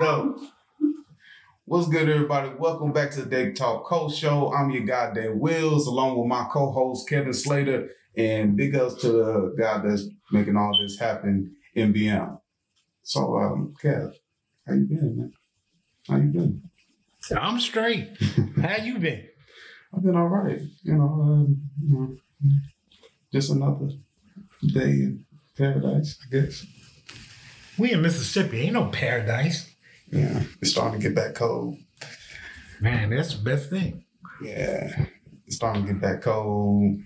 Up. What's good, everybody? Welcome back to the Deck Talk Co-Show. I'm your goddamn Wills, along with my co-host Kevin Slater, and big ups to the guy that's making all this happen, MBM. So, Kev, how you been, man? How you been? I'm straight. How you been? I've been all right. Just another day in paradise, I guess. We in Mississippi. Ain't no paradise. Yeah, it's starting to get that cold. Man, that's the best thing. Yeah, it's starting to get that cold.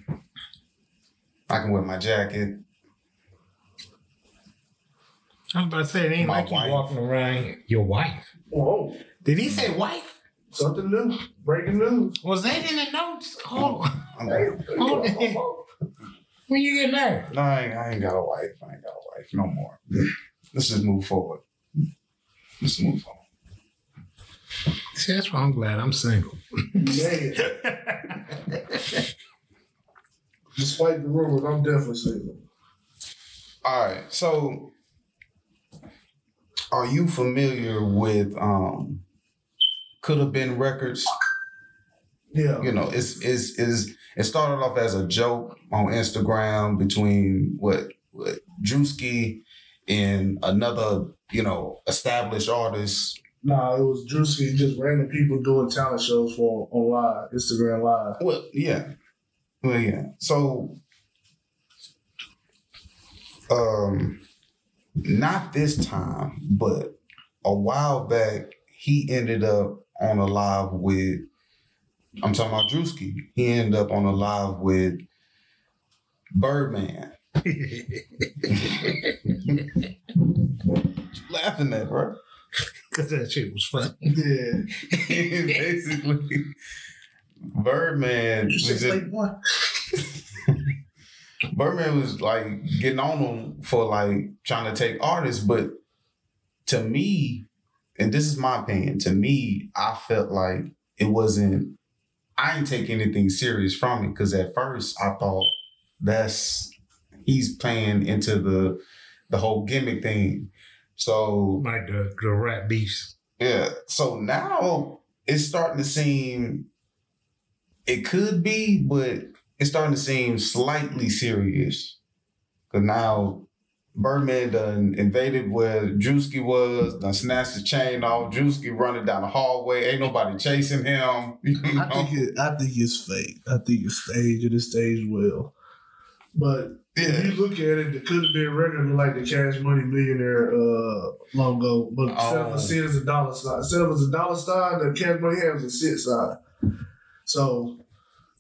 I can wear my jacket. I was about to say, it ain't like you walking around your wife. Whoa. Did he say wife? Something new. Breaking news. Was that in the notes? Hold on. When you get married? No, I ain't got a wife. I ain't got a wife no more. Let's just move forward. Let's move on. See, that's why I'm glad I'm single. Yeah. Despite the rumors, I'm definitely single. All right. So, are you familiar with Could've Been Records? Yeah. You know, it started off as a joke on Instagram between what Drewski and another, established artists. Nah, it was Drewski, just random people doing talent shows on Instagram Live. Well, yeah. So, not this time, but a while back, he ended up on a live with, I'm talking about Drewski. He ended up on a live with Birdman. Laughing at her because that shit was funny. Yeah, basically, Birdman. Birdman was like getting on him for like trying to take artists, but to me, and this is my opinion, to me, I felt like it wasn't. I didn't take anything serious from it because at first I thought he's playing into the whole gimmick thing. So like the rap beast. Yeah. So now it's starting to seem it could be, but it's starting to seem slightly serious. Cause now Birdman done invaded where Drewski was, done snatched the chain off, Drewski running down the hallway, ain't nobody chasing him. I think it's fake. I think it's staged and it's staged well. But if you look at it, it could have been regular like the Cash Money Millionaire logo, but instead of a dollar sign. Instead of a dollar sign, the Cash Money has a cent sign. So,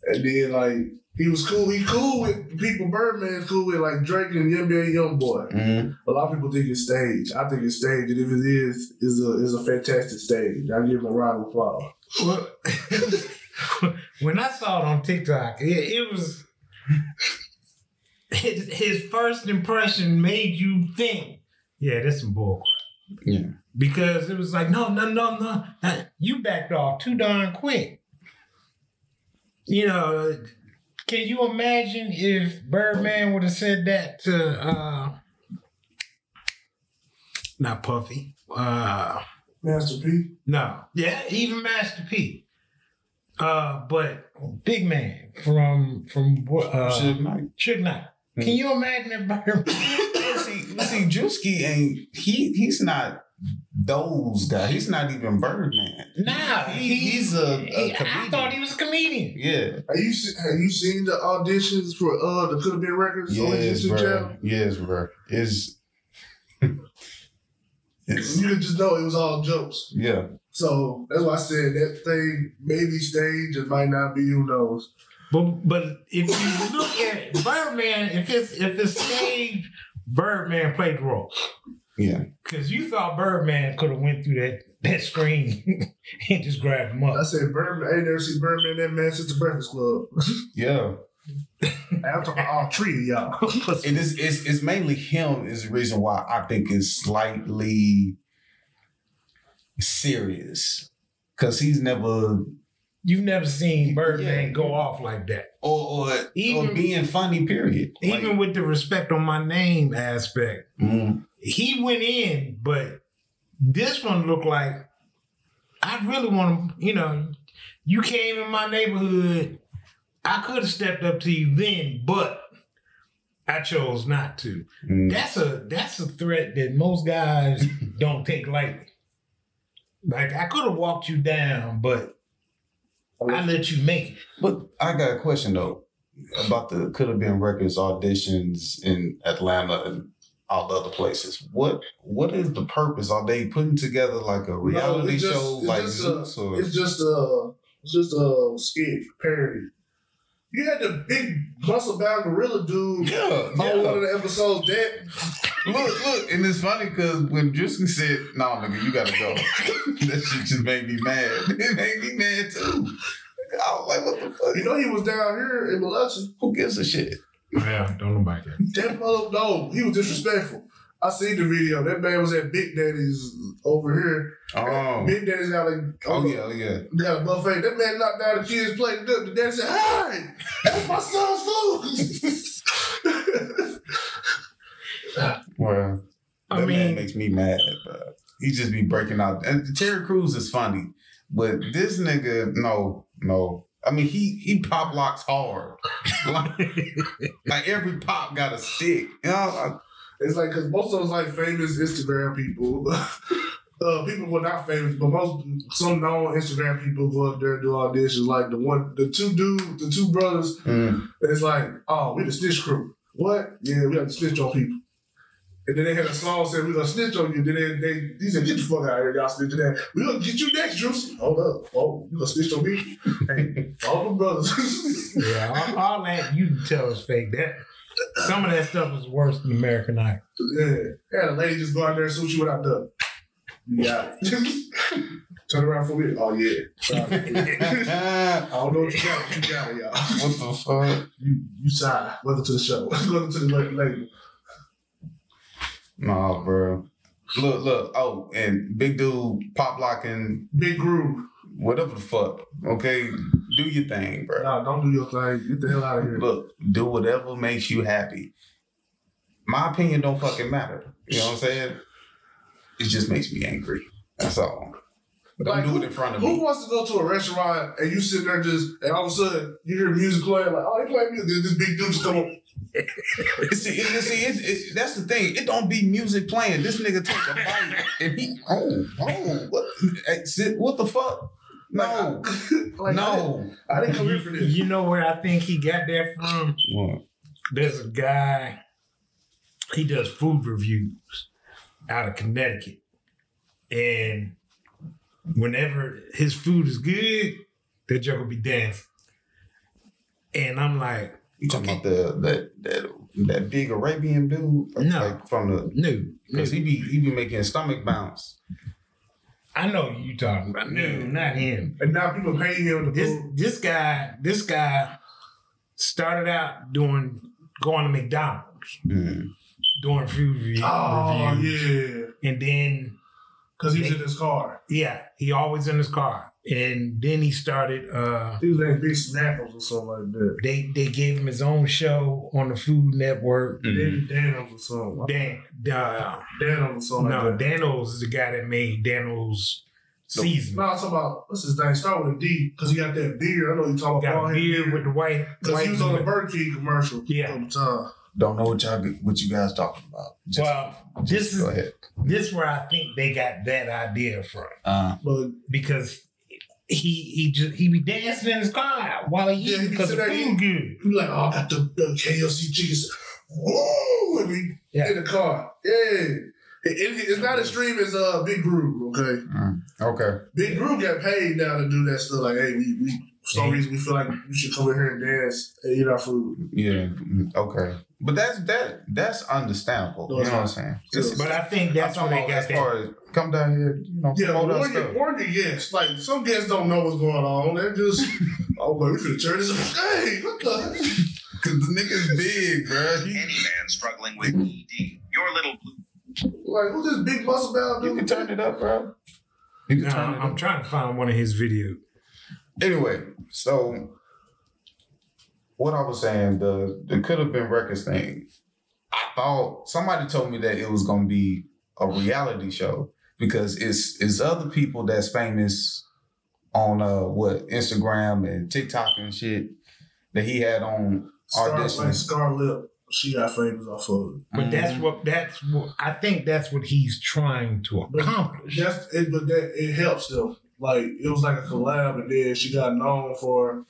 and then like he was cool. He cool with people. Birdman's cool with like Drake and the NBA Young Boy. Mm-hmm. A lot of people think it's staged. I think it's staged, and if it is a fantastic stage. I give him a round of applause. When I saw it on TikTok, it was. His first impression made you think, yeah, this is some bullcrap. Yeah. Because it was like, no. You backed off too darn quick. Can you imagine if Birdman would have said that to, not Puffy. Master P? No. Yeah, even Master P. But Big Man from Suge Knight. Mm-hmm. Can you imagine that Birdman? see, Drewski ain't, he's not those guys. He's not even Birdman. Nah. He's a comedian. I thought he was a comedian. Yeah. Have you seen the auditions for the Could've Been Records? Yes, bro. It's... You could just know it was all jokes. Yeah. So, that's why I said that thing may be staged, it might not be, who knows. But if you look at Birdman, if it's staged, Birdman played the role. Yeah. Because you thought Birdman could have went through that screen and just grabbed him up. I said Birdman. I ain't never seen Birdman that man since the Breakfast Club. Yeah. I'm talking all three of y'all. It is. It's mainly him is the reason why I think it's slightly serious because he's never. You've never seen Birdman go off like that. Or being funny, period. Even like, with the respect on my name aspect, he went in, but This one looked like, I really want to, you know, you came in my neighborhood. I could have stepped up to you then, but I chose not to. That's a threat that most guys don't take lightly. Like, I could have walked you down, but I let you make it. But I got a question, though, about the Could've Been Records auditions in Atlanta and all the other places. What is the purpose? Are they putting together like a reality show? Like Zeus? Or it's just a skit parody. You had the big muscle-bound gorilla dude on one of the episodes. Look, and it's funny because when Drewski said, "Nah, nigga, you gotta go," that shit just made me mad. It made me mad too. I was like, "What the fuck?" You know, he was down here in Biloxi. Who gives a shit? Yeah, don't nobody care. That motherfucker, no, he was disrespectful. I seen the video. That man was at Big Daddy's over here. Oh. Big Daddy's got like... Oh, yeah. They got a buffet. That man knocked down the kid's plate. The dad said, "Hi! That's my son's food!" Well, man makes me mad, bro. He just be breaking out. And Terry Crews is funny, but this nigga, no. I mean, he pop locks hard. like every pop got a stick. You know, it's like, because most of us like famous Instagram people. People who are not famous, but some known Instagram people go up there and do auditions. Like the two brothers. Mm. It's like, oh, we the snitch crew. What? Yeah, we have to snitch on people. And then they had a song saying, "We're gonna snitch on you." Then he said, "Get the fuck out of here, y'all snitching that. We're gonna get you next, Drewski." Hold up. Oh, you gonna snitch on me? Hey, all them brothers. Yeah, all that you tell is fake. That some of that stuff is worse than American Idol. Yeah, the lady just go out there and suit you without done. Yeah. Turn around for me. Oh yeah. I don't know what you got. You got it, y'all. What the fuck? You sigh. Welcome to the show. Welcome to the lady. Nah, bro. Look. Oh, and big dude, pop locking, big groove, whatever the fuck. Okay, do your thing, bro. Nah, don't do your thing. Get the hell out of here. Look, do whatever makes you happy. My opinion don't fucking matter. You know what I'm saying? It just makes me angry. That's all. But like, don't do it in front of me. Who wants to go to a restaurant and you sit there and all of a sudden you hear music playing, like, oh, they play music. This big dude still. See, that's the thing. It don't be music playing. This nigga takes a bite and he, what the fuck? No, no. I didn't come here for this. You know where I think he got that from? What? There's a guy. He does food reviews out of Connecticut, and whenever his food is good, that joke will be dancing. And I'm like. You talking about that big Arabian dude? No. Like from the new. Because he be making his stomach bounce. I know you talking about. No, not him. And now people paying him to food. This guy started out going to McDonald's. Mm. Doing food reviews. Oh, yeah. And then... Because he was in his car. Yeah, he always in his car. And then he started... he was like Big Snapples or something like that. They gave him his own show on the Food Network. Mm-hmm. Daniels or something. Daniels or something. No, like Daniels is the guy that made Daniels season. No, I'm talking about... What's his name? Start with a D. Because he got that beard. I know you're talking about... Got a beard with the white... Because he was on the Burger King commercial. Yeah. The time. Don't know what you guys talking about. Go ahead. This is where I think they got that idea from. Because he be dancing in his car while he eating because the food good. You like, oh, I got the KFC chicken. Whoa! In the car. Yeah. It's not as extreme as Big Groove, okay? Okay. Big Groove got paid now to do that stuff. Like, hey, we for some reason we feel like you should come in here and dance and eat our food. Yeah. Okay. But that's understandable. No, you know what I'm saying? But I think that's all they got. As far as come down here, you know, warn you, yes. Like some guests don't know what's going on. They're just, oh boy, we should turn this up. Hey, what the? Because the nigga's big, bro. Any man struggling with ED, your little blue. Like who's this big muscle bound dude? You can turn it up, bro. I'm trying to find one of his videos. Anyway, so. What I was saying, the Could've Been Records thing, I thought somebody told me that it was going to be a reality show. because it's other people that's famous on Instagram and TikTok and shit that he had on audition. Like Scarlett, she got famous off of it. But that's what he's trying to accomplish. It helps though. Like it was like a collab, and then she got known for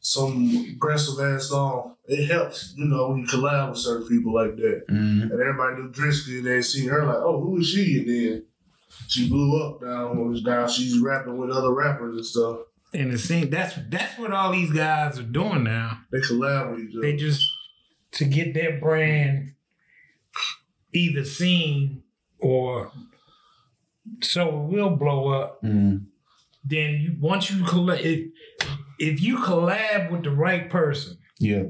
some aggressive ass song. It helps, you know, when you collab with certain people like that. Mm-hmm. And everybody knew Drewski, and they see her like, oh, who is she? And then she blew up now. She's rapping with other rappers and stuff. And it seems that's what all these guys are doing now. They collab with each other. They just to get their brand either seen or so it will blow up. Mm-hmm. Then once you collab it. If you collab with the right person, yeah,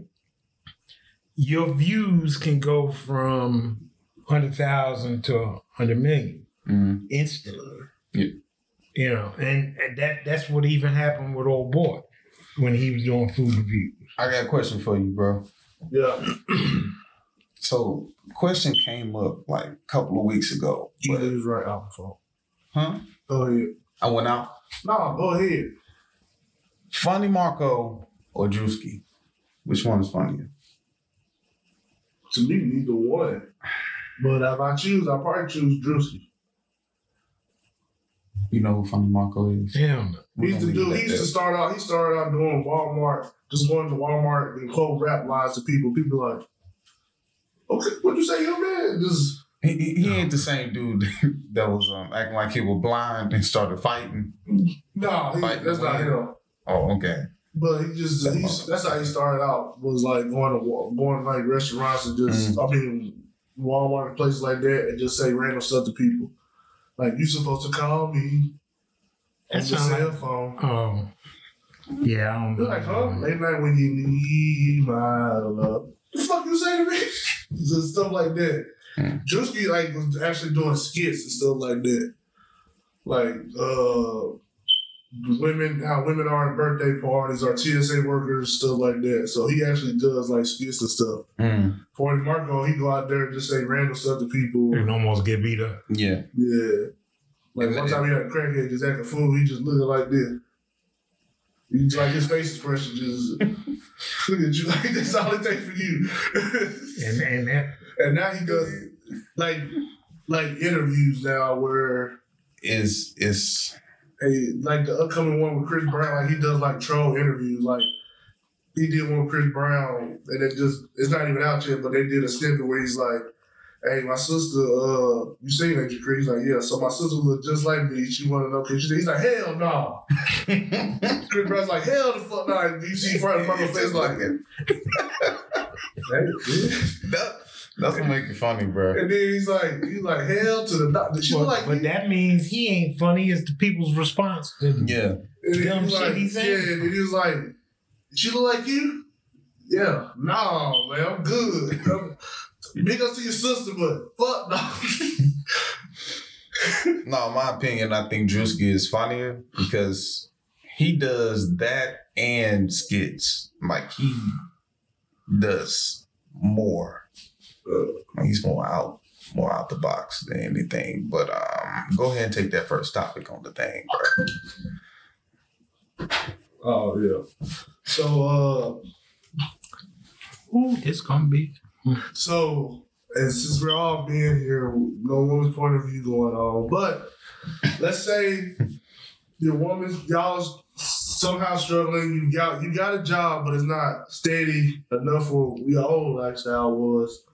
your views can go from 100,000 to 100 million instantly. Yeah, you know, and that's what even happened with old boy when he was doing food reviews. I got a question for you, bro. Yeah. So, question came up like a couple of weeks ago. But it was right out before. Huh? Go ahead. I went out. No, go ahead. Funny Marco or Drewski? Which one is funnier? To me, neither one. But if I choose, I probably choose Drewski. You know who Funny Marco is? Damn. He started out doing Walmart, just going to Walmart and quote rap lines to people. People are like, okay, what'd you say, young man? Just He ain't the same dude that was acting like he was blind and started fighting. No, that's not him. Oh, okay. But that's how he started out, was like going to like restaurants and just, Walmart and places like that and just say random stuff to people. Like, you supposed to call me on your cell phone. Oh. Yeah, I don't know. You're like, huh? Late night when you need my love. The fuck you say to me? Just stuff like that. Drewski, like, was actually doing skits and stuff like that. Like, how women are at birthday parties, are TSA workers, stuff like that. So he actually does like skits and stuff. Funny Marco, he go out there and just say random stuff to people and almost get beat up. Yeah, yeah. Like one time he had a crackhead just acting fool. He just looking like this. He's like his face expression just look at you like that's all it takes for you. And now he does like interviews now where is. Hey, like the upcoming one with Chris Brown, like he does like troll interviews. Like he did one with Chris Brown, and it's not even out yet, but they did a snippet where he's like, "Hey, my sister, you seen that, Chris?" He's like, "Yeah." So my sister looked just like me. She wanted to know Chris. He's like, "Hell no." Chris Brown's like, "Hell the fuck no." And you see front of my face like it. That's what make it funny, bro. And then he's like, hell to the doctor. But that means he ain't funny. It's the people's response to dumb shit he said. Yeah, and he was like, she look like you? Yeah. Nah, man, I'm good. Big up to your sister, but fuck no. No, in my opinion, I think Drewski is funnier because he does that and skits. Like, he does more. He's more out the box than anything. But go ahead and take that first topic on the thing, bro. Oh yeah. So it's gonna be. So and since we're all being here, no woman's point of view going on. But let's say your woman, y'all somehow struggling. You got a job, but it's not steady enough for your old lifestyle was.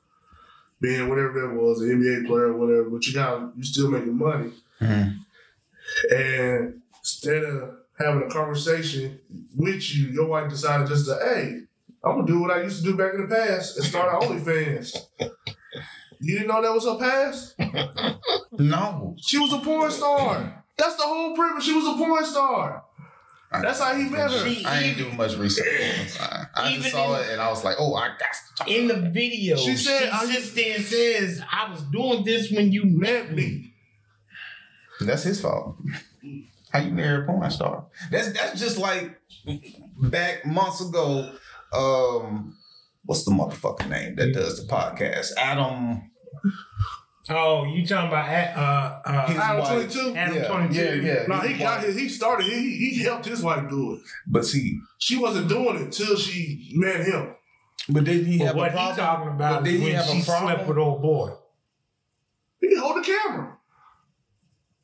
Being whatever that was, an NBA player or whatever, but you still making money. Mm-hmm. And instead of having a conversation with you, your wife decided just to, hey, I'm gonna do what I used to do back in the past and start an OnlyFans. You didn't know that was her past? No. She was a porn star. That's the whole premise. She was a porn star. That's how he met her. I ain't doing much research. I just saw it and I was like, "Oh, I got to talk." In the video, she said, "I just then says I was doing this when you met me." That's his fault. How you married a porn star? That's just like back months ago. What's the motherfucking name that does the podcast? Adam. Oh, you talking about Adam 22? Adam 22. Yeah, yeah. No, he got his. He started. He helped his wife do it. But see, she wasn't doing it till she met him. But didn't he have a problem? What he's talking about is when she slept with old boy. He didn't hold the camera.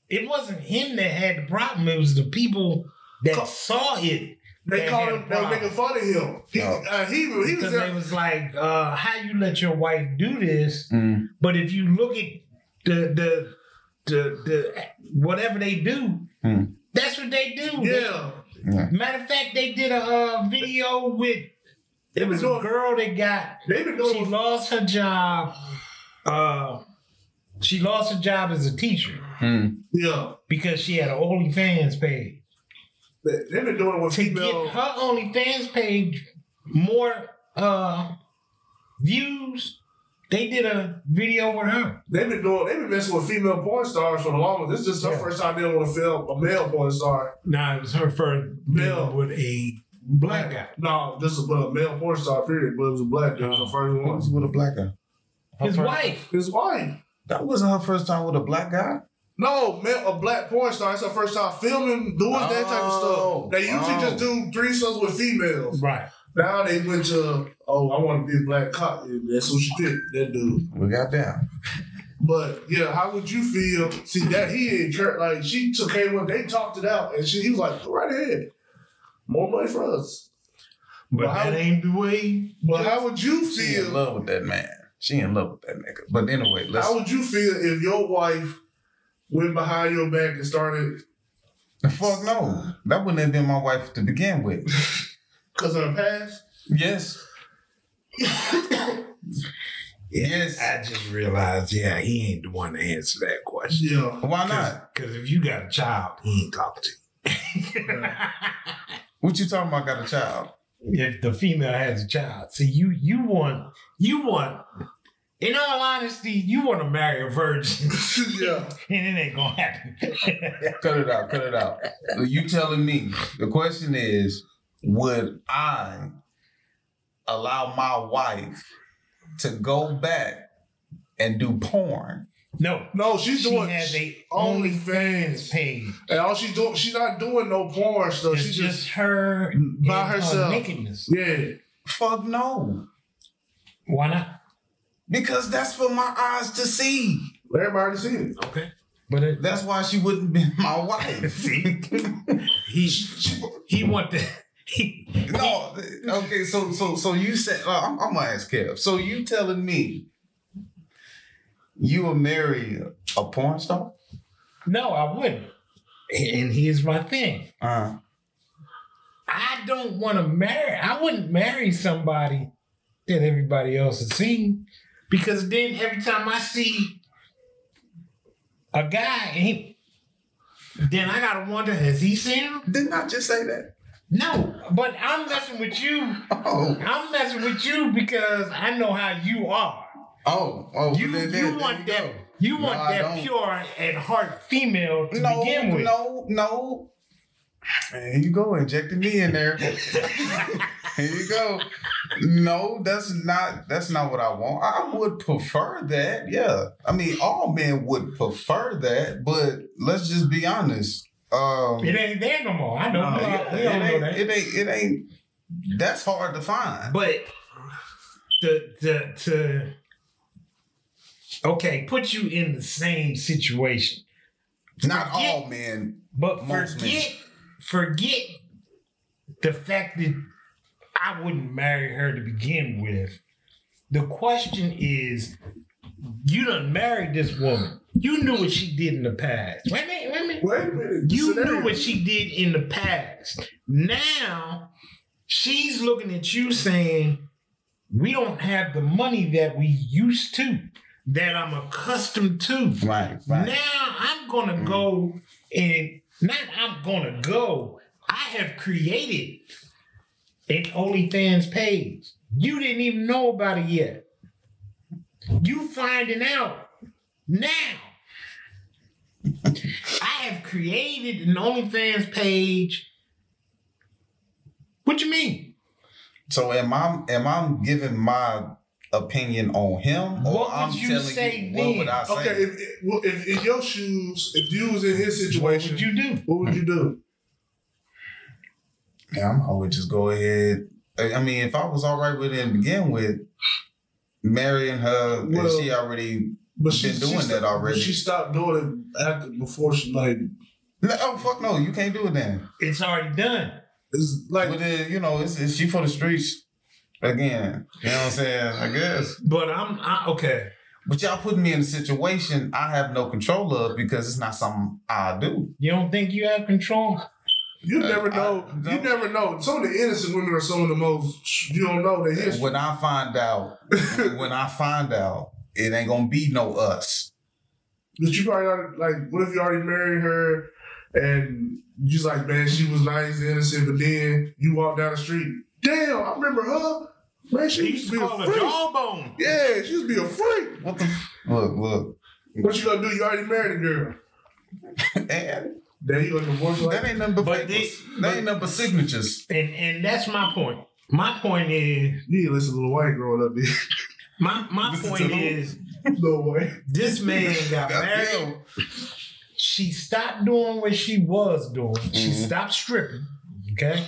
It wasn't him that had the problem. It was the people that saw it. They called him, they were making fun of him. He was there. They was like, how you let your wife do this? Mm. But if you look at the whatever they do, that's what they do. Yeah. Matter of fact, they did a video with, it was a girl that got, she lost her job. She lost her job as a teacher. Mm. Yeah. Because she had an OnlyFans page. They've been doing what female. Get her OnlyFans page more views. They did a video with her. They've been messing with female porn stars for the longest. This is just her first time dealing with a male porn star. Nah, it was her first dealing with a black guy. No, this is a male porn star. Period. But it was a black guy. It was her first one. It was with a black guy. His wife. That wasn't her first time with a black guy. No, a black porn star. It's her first time filming, doing that type of stuff. They usually just do threesomes with females. Right. Now they went to, I want to be a black cop. That's what she did, that dude. We got down. But, yeah, how would you feel? See, that he encouraged, like, she took him, they talked it out, and he was like, go right ahead. More money for us. But that ain't the way. But how would you feel? She in love with that man. She in love with that nigga. But anyway, listen. How would you feel if your wife went behind your back and started? The fuck no. That wouldn't have been my wife to begin with. Because of her past? Yes. Yes. I just realized, he ain't the one to answer that question. Yeah. Why not? Because if you got a child, he ain't talking to you. What you talking about got a child? If the female has a child. See, you want... In all honesty, you want to marry a virgin. Yeah. And it ain't going to happen. Cut it out. You telling me, the question is, would I allow my wife to go back and do porn? No, she has a OnlyFans page. And all she's doing, she's not doing no porn stuff. It's she's just her by herself. Her nakedness. Yeah. Fuck no. Why not? Because that's for my eyes to see. Everybody see it. Okay. But that's why she wouldn't be my wife. See? He want that. No. Okay, so you said, I'm going to ask Kev. So you telling me you will marry a porn star? No, I wouldn't. And here's my thing. I don't want to marry. I wouldn't marry somebody that everybody else has seen. Because then every time I see a guy, then I gotta wonder, has he seen him? Didn't I just say that? No, but I'm messing with you. Oh. I'm messing with you because I know how you are. Oh, you want that pure at heart female to begin with. No. Here you go, injecting me in there. Here you go. No, that's not what I want. I would prefer that, yeah. I mean, all men would prefer that, but let's just be honest. It ain't there no more. I don't know. It ain't. That's hard to find. But put you in the same situation. Not all men, but forget the fact that I wouldn't marry her to begin with. The question is, you done married this woman. You knew what she did in the past. Wait a minute. You knew what she did in the past. Now, she's looking at you saying, we don't have the money that we used to, that I'm accustomed to. Right. Now, I'm going to go and... Not I'm gonna go. I have created an OnlyFans page. You didn't even know about it yet. You finding out now. I have created an OnlyFans page. What you mean? So am I giving my opinion on him, or what I'm telling you what would I say? Okay, if in your shoes, if you was in his situation, what would you do? What would you do? Yeah, I would just go ahead. I mean, if I was all right with it to begin with, marrying her, well, and she already been doing that already. She stopped doing it before she like. Oh fuck no! You can't do it then. It's already done. It's like, but then, you know, it's she for the streets again. You know what I'm saying? I guess. But I'm okay. But y'all putting me in a situation I have no control of because it's not something I do. You don't think you have control? You never know. You never know. Some of the innocent women are some of the most. You don't know their history. When I find out, it ain't gonna be no us. But you probably already, like, what if you already married her and you just like, man, she was nice and innocent, but then you walk down the street. Damn, I remember her. Man, she used to be a jawbone. Yeah, she used to be a freak. What the? Look. What you gonna do? You already married a girl. And. That ain't nothing but papers. That ain't nothing but signatures. And that's my point. My point is, you need to listen to Lil Wayne growing up, dude. My point is, this man got married. She stopped doing what she was doing. Mm-hmm. She stopped stripping. Okay.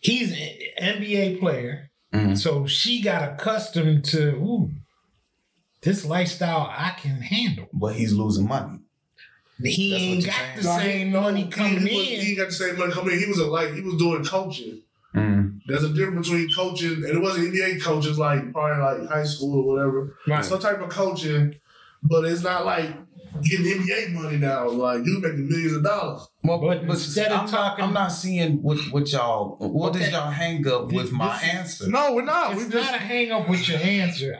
He's an NBA player, so she got accustomed to this lifestyle I can handle. But he's losing money. He ain't got the same money coming in. He got the same money coming in. He was doing coaching. Mm. There's a difference between coaching, and it wasn't NBA coaches, like probably like high school or whatever. Right. Some type of coaching, but it's not like getting NBA money now. Like you making millions of dollars. Well, but instead of talking, I'm not seeing what y'all. What is y'all hang up with my answer? No, we're not. It's not a hang up with your answer.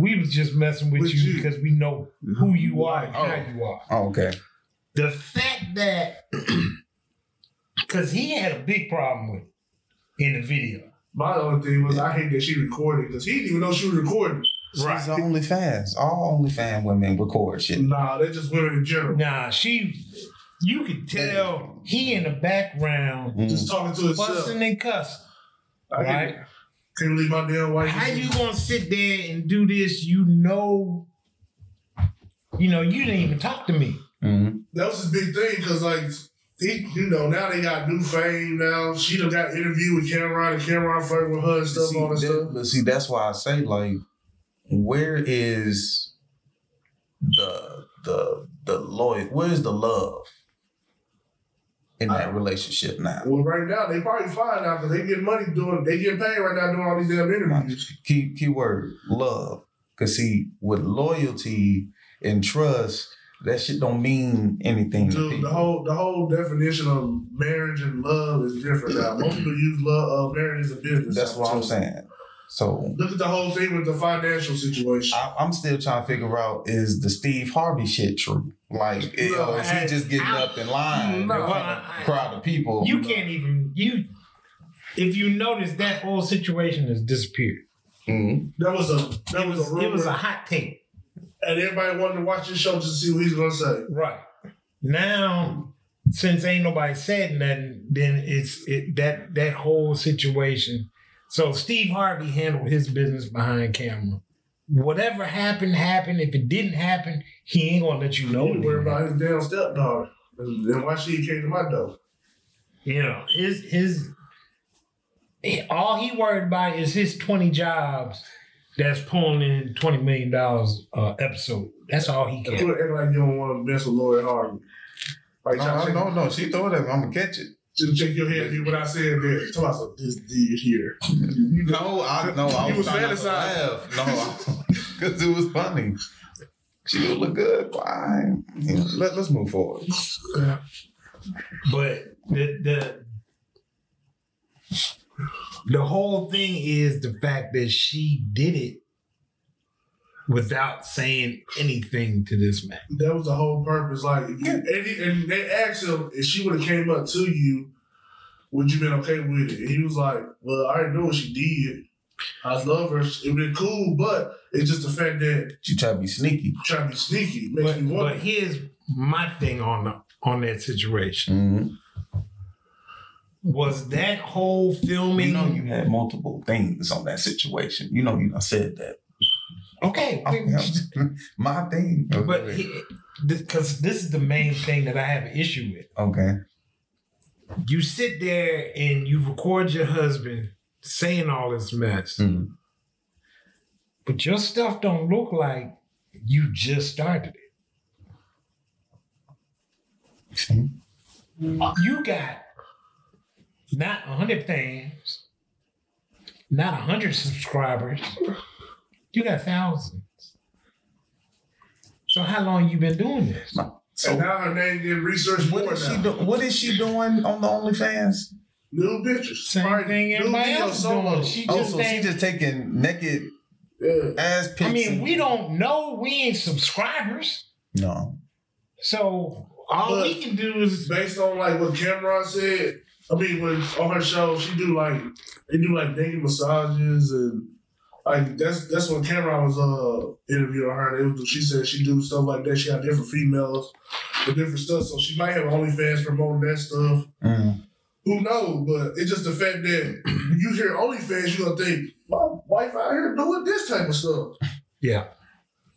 We was just messing with you because we know who you are and how you are. Oh, okay. The fact that, because he had a big problem with it in the video. My only thing was I hate that she recorded because he didn't even know she was recording. Right. She's OnlyFans. All OnlyFans women record shit. Nah, they're just women in general. Nah, you could tell he in the background just talking to himself. Fussing and cussing. Right? Can't leave my damn wife. How you gonna sit there and do this? You know, you didn't even talk to me. Mm-hmm. That was his big thing because, like, now they got new fame. Now she done got interviewed with Cameron, and Cameron flirted with her and stuff, all that stuff. But see, that's why I say, like, where is the loyalty? Where is the love in that relationship now? Well, right now they probably fine now because they get paid right now doing all these damn interviews. Keyword love, because see, with loyalty and trust. That shit don't mean anything. Dude, the whole definition of marriage and love is different now. Most people use love marriage as a business. That's what I'm saying. So look at the whole thing with the financial situation. I'm still trying to figure out, is the Steve Harvey shit true? Like, is he just getting up in line in front of a crowd of people? You can't even if you notice that whole situation has disappeared. Mm-hmm. It was a hot take. And everybody wanted to watch this show just to see what he's going to say. Right. Now, since ain't nobody said nothing, then it's that whole situation. So Steve Harvey handled his business behind camera. Whatever happened, happened. If it didn't happen, he ain't going to let you know. He worried about his damn stepdaughter. Then why she came to my door? You know, all he worried about is his 20 jobs. That's pulling in $20 million episode. That's all he can. Act like you don't want to mess with Lori Harvey. Like, no. She throw it at me. I'm going to catch it. Just check your head. What I said there. Talk about this dude here. I was fantasizing. No, because it was funny. She would look good. Why? Let's move forward. But the whole thing is the fact that she did it without saying anything to this man. That was the whole purpose. Like, and they asked him, if she would have came up to you, would you been okay with it? And he was like, well, I already know what she did. I love her. It would be cool, but it's just the fact that she tried to be sneaky. Makes me wonder. But here's my thing on that situation. Mm-hmm. Was that whole filming? You know, you had multiple things on that situation. You know, you said that. Okay. My thing. But because this is the main thing that I have an issue with. Okay. You sit there and you record your husband saying all this mess. Mm-hmm. But your stuff don't look like you just started it. See? You got not 100 fans, not 100 subscribers. You got thousands. So how long you been doing this? So and now her name did research more now. What is she doing on the OnlyFans? Little pictures. Same thing everybody else doing. She just taking naked ass pics. I mean, we don't know. We ain't subscribers. No. So all we can do is... Based on like what Cameron said, I mean, on her show, they do naked massages and... Like that's when Cameron was interviewing her. She said she do stuff like that. She got different females for different stuff. So she might have OnlyFans promoting that stuff. Mm. Who knows? But it's just the fact that when you hear OnlyFans, you're gonna think, my wife out here doing this type of stuff. Yeah.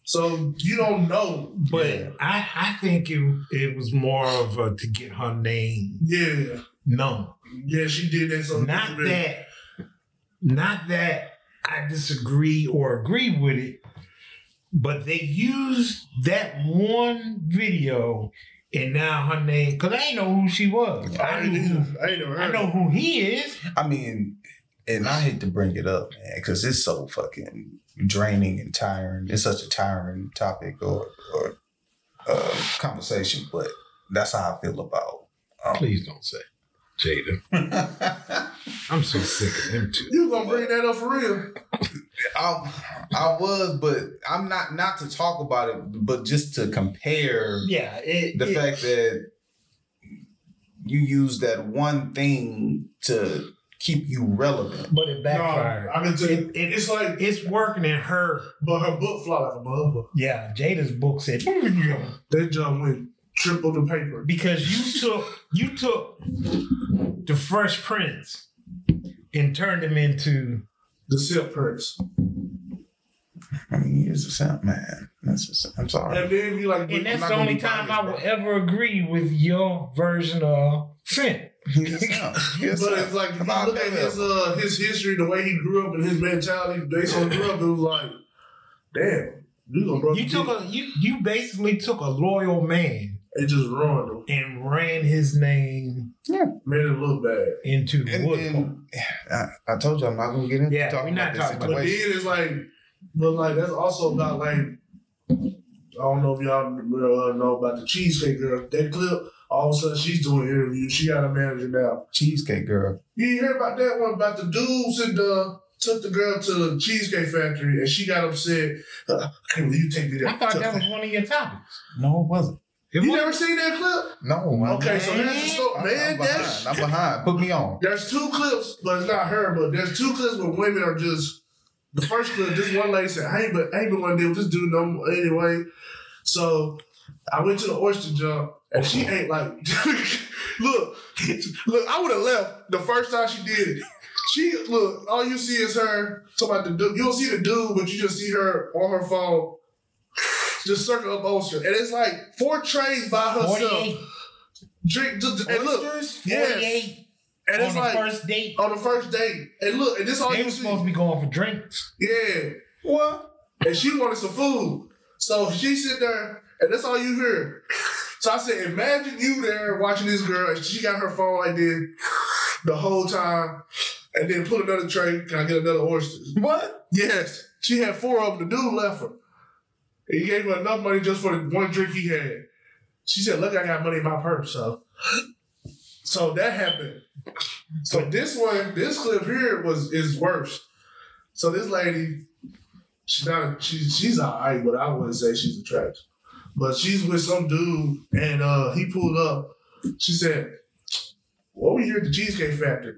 So you don't know. But yeah. I think it was more of to get her name. Yeah. No. Yeah, she did that. So not that. I disagree or agree with it, but they used that one video and now her name, because I didn't know who she was. I know who he is. I mean, and I hate to bring it up, man, because it's so fucking draining and tiring. It's such a tiring topic or conversation, but that's how I feel about please don't say. Jada. I'm so sick of him too. You gonna bring that up for real? I was, but I'm not to talk about it, but just to compare. Yeah, the fact that you use that one thing to keep you relevant, but it backfired. No, I mean, it's like it's working in her, but her book flopped like a motherfucker. Yeah, Jada's book said that jump went triple the paper because you took the Fresh Prince and turned him into the Silk Prince. I mean, he is a sound man. I'm sorry. And then you like, and that's the only time I will ever agree with your version of Finn. Yes, but it's like if you look at his history, the way he grew up, and his mentality based on grew up, it was like, damn, you basically took a loyal man. It just ruined him. And ran his name. Yeah. Made it look bad. Into the wood. I told you I'm not going to get into talking about this situation. But then it's like, that's also about like, I don't know if y'all know about the Cheesecake Girl. That clip, all of a sudden she's doing interviews. She got a manager now. Cheesecake Girl. You didn't hear about that one, about the dudes and the... Took the girl to the Cheesecake Factory and she got upset. Will you take me there? I thought that was one of your topics. No, it wasn't. You never seen that clip? No. Okay, so here's the story. I'm behind. Put me on. There's two clips, but it's not her, but there's two clips where women are just... The first clip, this one lady said, I ain't been one deal with this dude no more anyway. So I went to the oyster jump and she ain't like... Look, I would have left the first time she did it. She, look, all you see is her talking about the dude. You don't see the dude, but you just see her on her phone just circle up oyster. And it's like 4 trays by herself. Drink just and look. Yes. And it's like on the first date. And look, and this all you see. They were supposed to be going for drinks. Yeah. What? And she wanted some food. So she sit there and that's all you hear. So I said, imagine you there watching this girl and she got her phone like this the whole time. And then put another tray. Can I get another oyster? What? Yes. She had 4 of them. The dude left her. He gave her enough money just for the one drink he had. She said, look, I got money in my purse. So that happened. So this clip here is worse. So this lady, she's all right, but I wouldn't say she's attractive. But she's with some dude, and he pulled up. She said, well, we here at the Cheesecake Factory.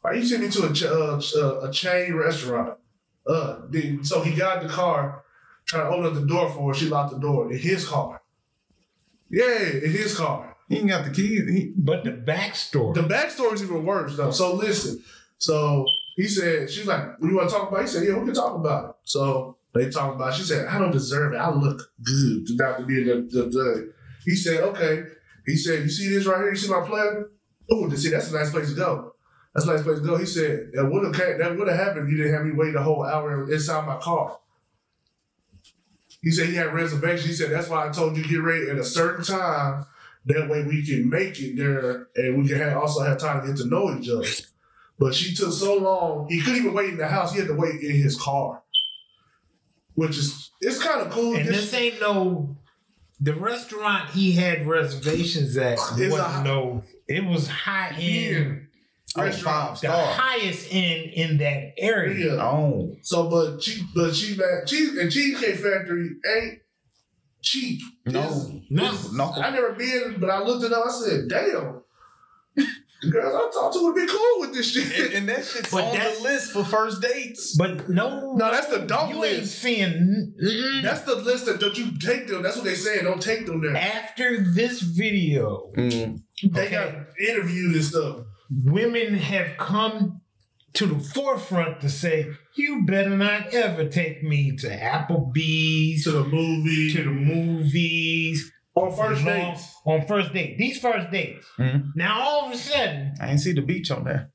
Why you sent me to a chain restaurant? So he got in the car, trying to open up the door for her. She locked the door in his car. Yeah, in his car. He ain't got the keys. But the backstory. The backstory's even worse, though. So listen. So he said, she's like, what do you want to talk about? He said, yeah, we can talk about it. So they talked about it. She said, I don't deserve it. I look good without being the judge. He said, okay. He said, you see this right here? You see my player? Oh, that's a nice place to go. That's a nice place to go. He said, that would have happened if you didn't have me wait a whole hour inside my car. He said he had reservations. He said, that's why I told you get ready at a certain time. That way we can make it there and we can also have time to get to know each other. But she took so long, he couldn't even wait in the house. He had to wait in his car, which is, it's kind of cool. And this ain't no, the restaurant he had reservations at it was high end. Restaurant, the highest end in that area. Yeah. Oh. So, but Cheesecake Factory ain't cheap. No. I never been, but I looked it up. I said, damn. The girls I talked to would be cool with this shit. And that shit's on the list for first dates. But no, that's the dumb list. You ain't seeing. Mm-mm. That's the list that don't you take them. That's what they saying. Don't take them there. After this video, they got interviewed and stuff. Women have come to the forefront to say, you better not ever take me to Applebee's, to the movies. On first date. These first dates. Mm-hmm. Now, all of a sudden... I ain't see the beach on there.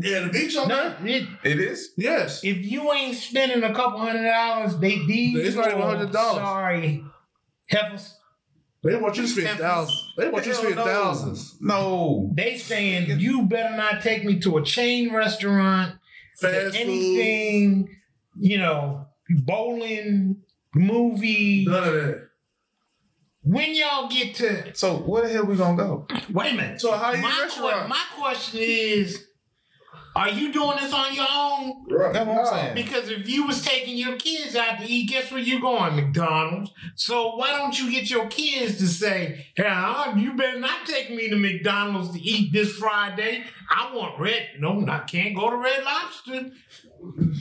Yeah, the beach on there. It is? Yes. If you ain't spending a couple $100s, it's not even $100. Sorry. Heifers. They want you to spend thousands. They want you to spend thousands. No. They saying, you better not take me to a chain restaurant, fast anything, food. You know, bowling, movie. None of that. When y'all get to... So, where the hell we gonna go? Wait a minute. So, how you restaurant? My question is, are you doing this on your own? Right. That's what I'm saying. Because if you was taking your kids out to eat, guess where you're going? McDonald's. So, why don't you get your kids to say, hey, you better not take me to McDonald's to eat this Friday. I want Red... No, I can't go to Red Lobster.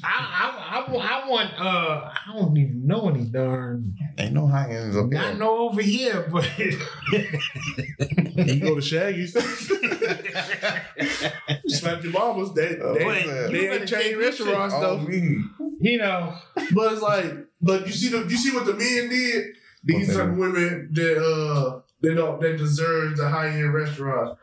I want I don't even know any darn. Ain't no high ends up here. I know over here, but you go to Shaggy's, slap your mamas. They ain't chain restaurants though. You know, but it's like, but you see what the men did. These type of women that deserve the high end restaurant.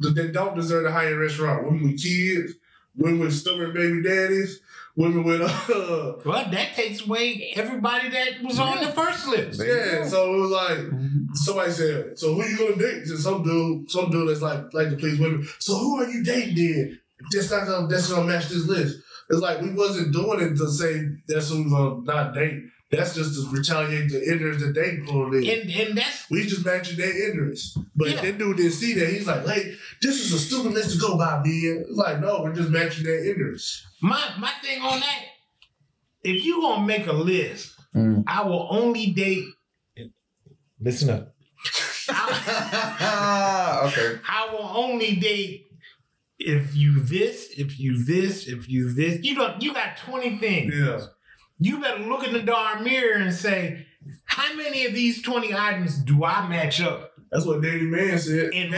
They don't deserve the high end restaurant. Women with kids. Women with stubborn baby daddies, women with well, that takes away everybody that was on the first list. Yeah, so it was like somebody said, so who you gonna date? And some dude that's like to please women. So who are you dating then? That's gonna match this list. It's like we wasn't doing it to say that's who we're gonna not date. That's just to retaliate the interest that they pulled in. And that's... We just matching their interest. But that dude didn't see that. He's like, hey, this is a stupid list to go by, man. It's like, no, we're just matching their interest. My thing on that, if you gonna make a list, I will only date... Listen up. Okay. I will only date... If you this. You got 20 things. Yeah. You better look in the darn mirror and say, how many of these 20 items do I match up? That's what David Mann said. And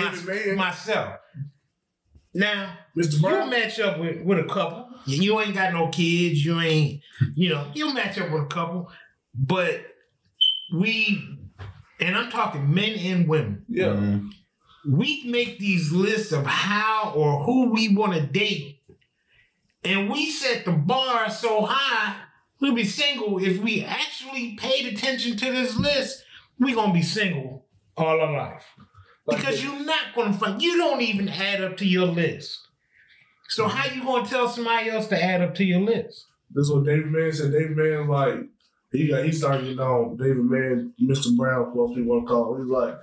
myself. Now, Mr. Brown, you match up with a couple. You ain't got no kids. You ain't, you'll match up with a couple. But and I'm talking men and women. Yeah. Mm-hmm. We make these lists of how or who we want to date. And we set the bar so high. We'll be single if we actually paid attention to this list. We're going to be single all our life. Because you're not going to find... You don't even add up to your list. So how you going to tell somebody else to add up to your list? This is what David Mann said. David Mann, like... He started getting on David Mann, Mr. Brown, what people want to call him. He's like,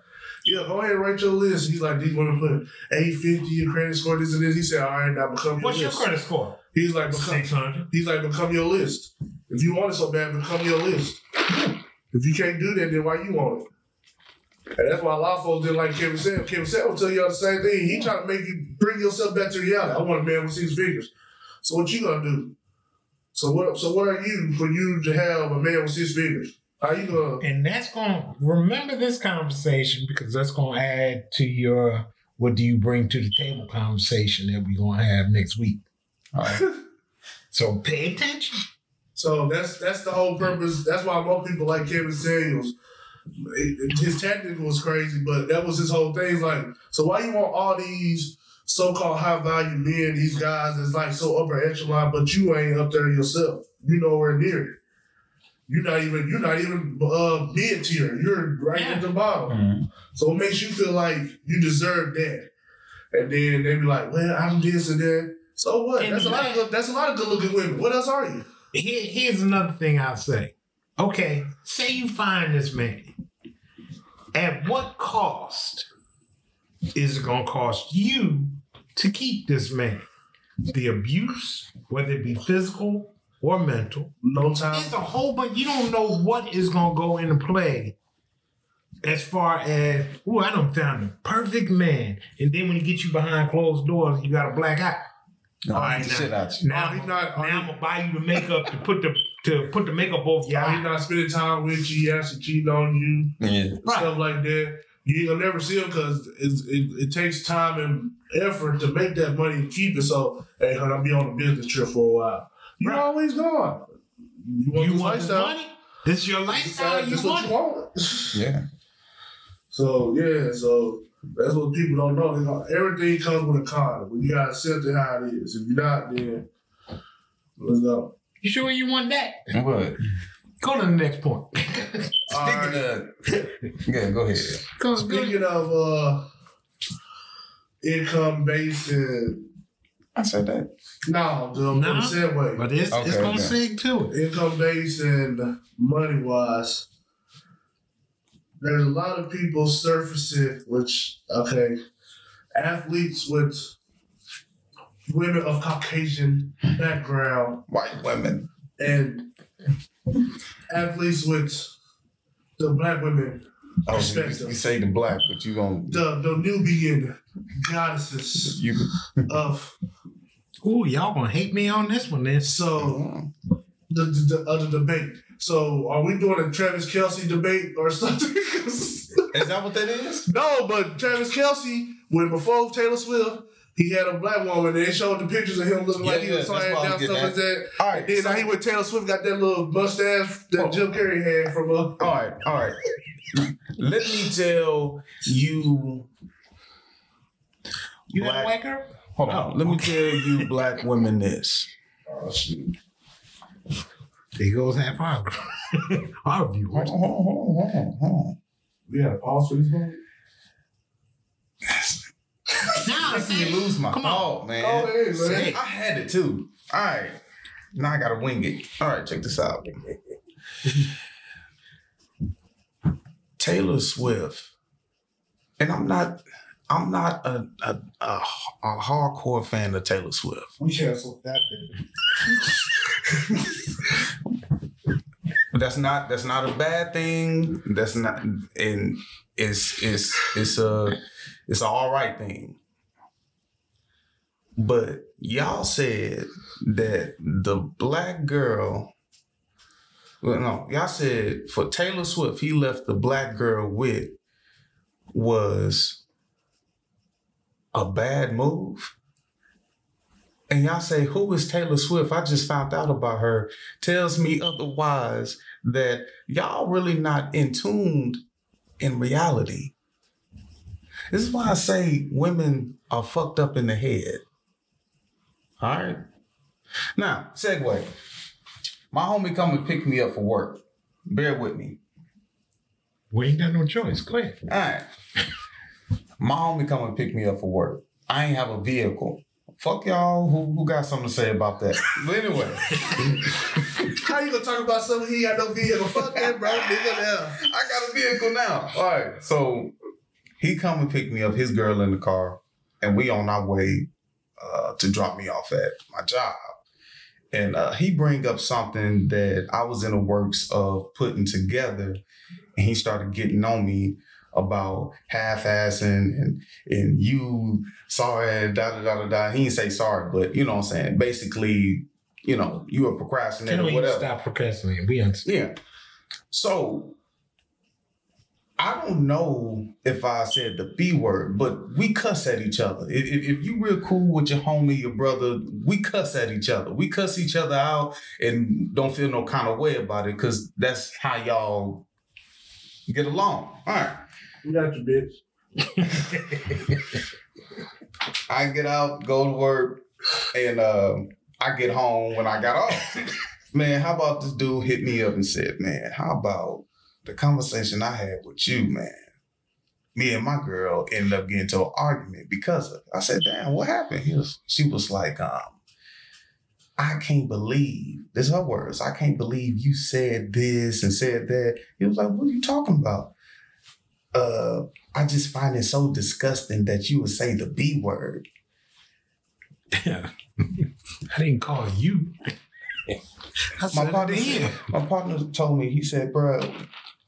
yeah, go ahead and write your list. He's like, these women put 850, your credit score, this and this. He said, all right, now become your list. What's your credit score? He's like, 600. He's like, become your list. If you want it so bad, become your list. If you can't do that, then why you want it? And that's why a lot of folks didn't like Kevin Samuels. Kevin Samuels will tell y'all the same thing. He trying to make you bring yourself back to reality. I want a man with 6 figures. So what you gonna do? So what are you for you to have a man with 6 figures? Are you gonna? And that's gonna remember this conversation, because that's gonna add to your what do you bring to the table conversation that we're gonna have next week. All right. So pay attention. So that's the whole purpose. That's why most people like Kevin Samuels. His tactic was crazy, but that was his whole thing. Like, so why you want all these so-called high-value men, these guys that's like so upper echelon, but you ain't up there yourself. You nowhere near it. You're not even mid-tier. You're right at the bottom. Mm-hmm. So it makes you feel like you deserve that. And then they be like, well, I'm this and that. So what? And that's a lot of good-looking women. What else are you? Here's another thing I'll say. Okay, say you find this man. At what cost is it going to cost you to keep this man? The abuse, whether it be physical or mental. No time. It's a whole bunch. You don't know what is going to go into play as far as, ooh, I done found the perfect man. And then when he gets you behind closed doors, you got a black eye. No, all right, now I'm gonna buy you the makeup to put the makeup over. Yeah, he's not spending time with you. He actually cheating on you, stuff like that. You ain't gonna never see him because it takes time and effort to make that money and keep it. So, hey, honey, I'll be on a business trip for a while. You're always gone. You want this money? This is your lifestyle. This what you want. Yeah. So. That's what people don't know. Everything comes with a con. But you got to accept it how it is. If you're not, then let's go. You sure you want that? What? Go to the next point. Go ahead. Speaking of income-based and... I said that. No, the segue. But it's going to sing to it. Income-based and money-wise... There's a lot of people surfacing, athletes with women of Caucasian background. White women. And athletes with the black women. Oh, you say the black, but you don't... The Nubian goddesses of... Ooh, y'all gonna hate me on this one then. So, the debate. So, are we doing a Travis Kelce debate or something? Is that what that is? No, but Travis Kelce, before Taylor Swift, he had a black woman, and they showed the pictures of him looking like he was sliding down, stuff like that. All right. Then he with Taylor Swift got that little mustache that Jim Carrey had from her. All right. Let me tell you... You black, like her? Hold on. Let me tell you black women this. Oh, shoot. There goes half hour. All of you. Hold on. We gotta pause for this one. Now I lose my thought, man. Go ahead, man. I had it too. All right. Now I gotta wing it. All right, check this out. Taylor Swift, and I'm not a hardcore fan of Taylor Swift. We canceled that thing. That's not a bad thing. That's not, and it's an all right thing. But y'all said that the black girl. Well, no, y'all said for Taylor Swift, he left the black girl with was a bad move. And y'all say, who is Taylor Swift? I just found out about her. Tells me otherwise that y'all really not in tuned in reality. This is why I say women are fucked up in the head. All right. Now, segue. My homie come and pick me up for work. Bear with me. We ain't got no choice. Go ahead. All right. My homie come and pick me up for work. I ain't have a vehicle. Fuck y'all who got something to say about that. But anyway. How you gonna talk about something he ain't got no vehicle? Fuck that, bro. I got a vehicle now. All right. So he come and pick me up, his girl in the car, and we on our way to drop me off at my job. And he bring up something that I was in the works of putting together, and he started getting on me about half-assing and you sorry, da-da-da-da-da. He didn't say sorry, but you know what I'm saying? Basically, you know, you a procrastinator or whatever. Stop procrastinating. We understand. Yeah. So I don't know if I said the B word, but we cuss at each other. If you real cool with your homie, your brother, we cuss at each other. We cuss each other out and don't feel no kind of way about it because that's how y'all get along. All right. You got your bitch. I get out, go to work, and I get home when I got off. Man, how about this dude hit me up and said, man, how about the conversation I had with you, man? Me and my girl ended up getting into an argument because of it. I said, damn, what happened? She was like, I can't believe, this is her words, I can't believe you said this and said that. He was like, what are you talking about? I just find it so disgusting that you would say the B word. Yeah. I didn't call you. My partner told me, he said, bro,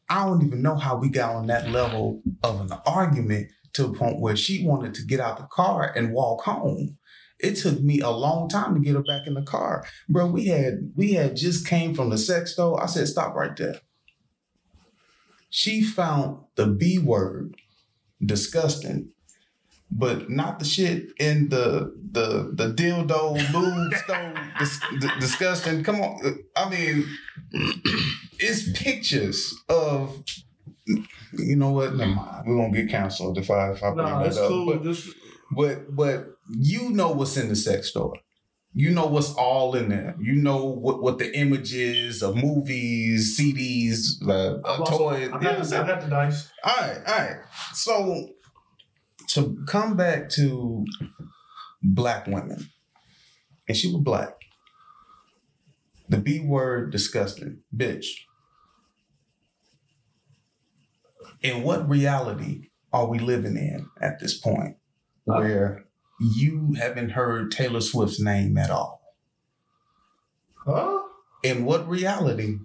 I don't even know how we got on that level of an argument to the point where she wanted to get out the car and walk home. It took me a long time to get her back in the car. Bro, we had just came from the sex store. I said, stop right there. She found the B word disgusting, but not the shit in the dildo lube stove disgusting. Come on. I mean, it's pictures of, you know what? Never mind. We won't get canceled if I bring that up. Cool. But you know what's in the sex store. You know what's all in there. You know what the image is of movies, CDs, toys. I got the dice. All right. So to come back to Black women, and she was Black. The B word, disgusting, bitch. In what reality are we living in at this point where you haven't heard Taylor Swift's name at all? Huh? In what reality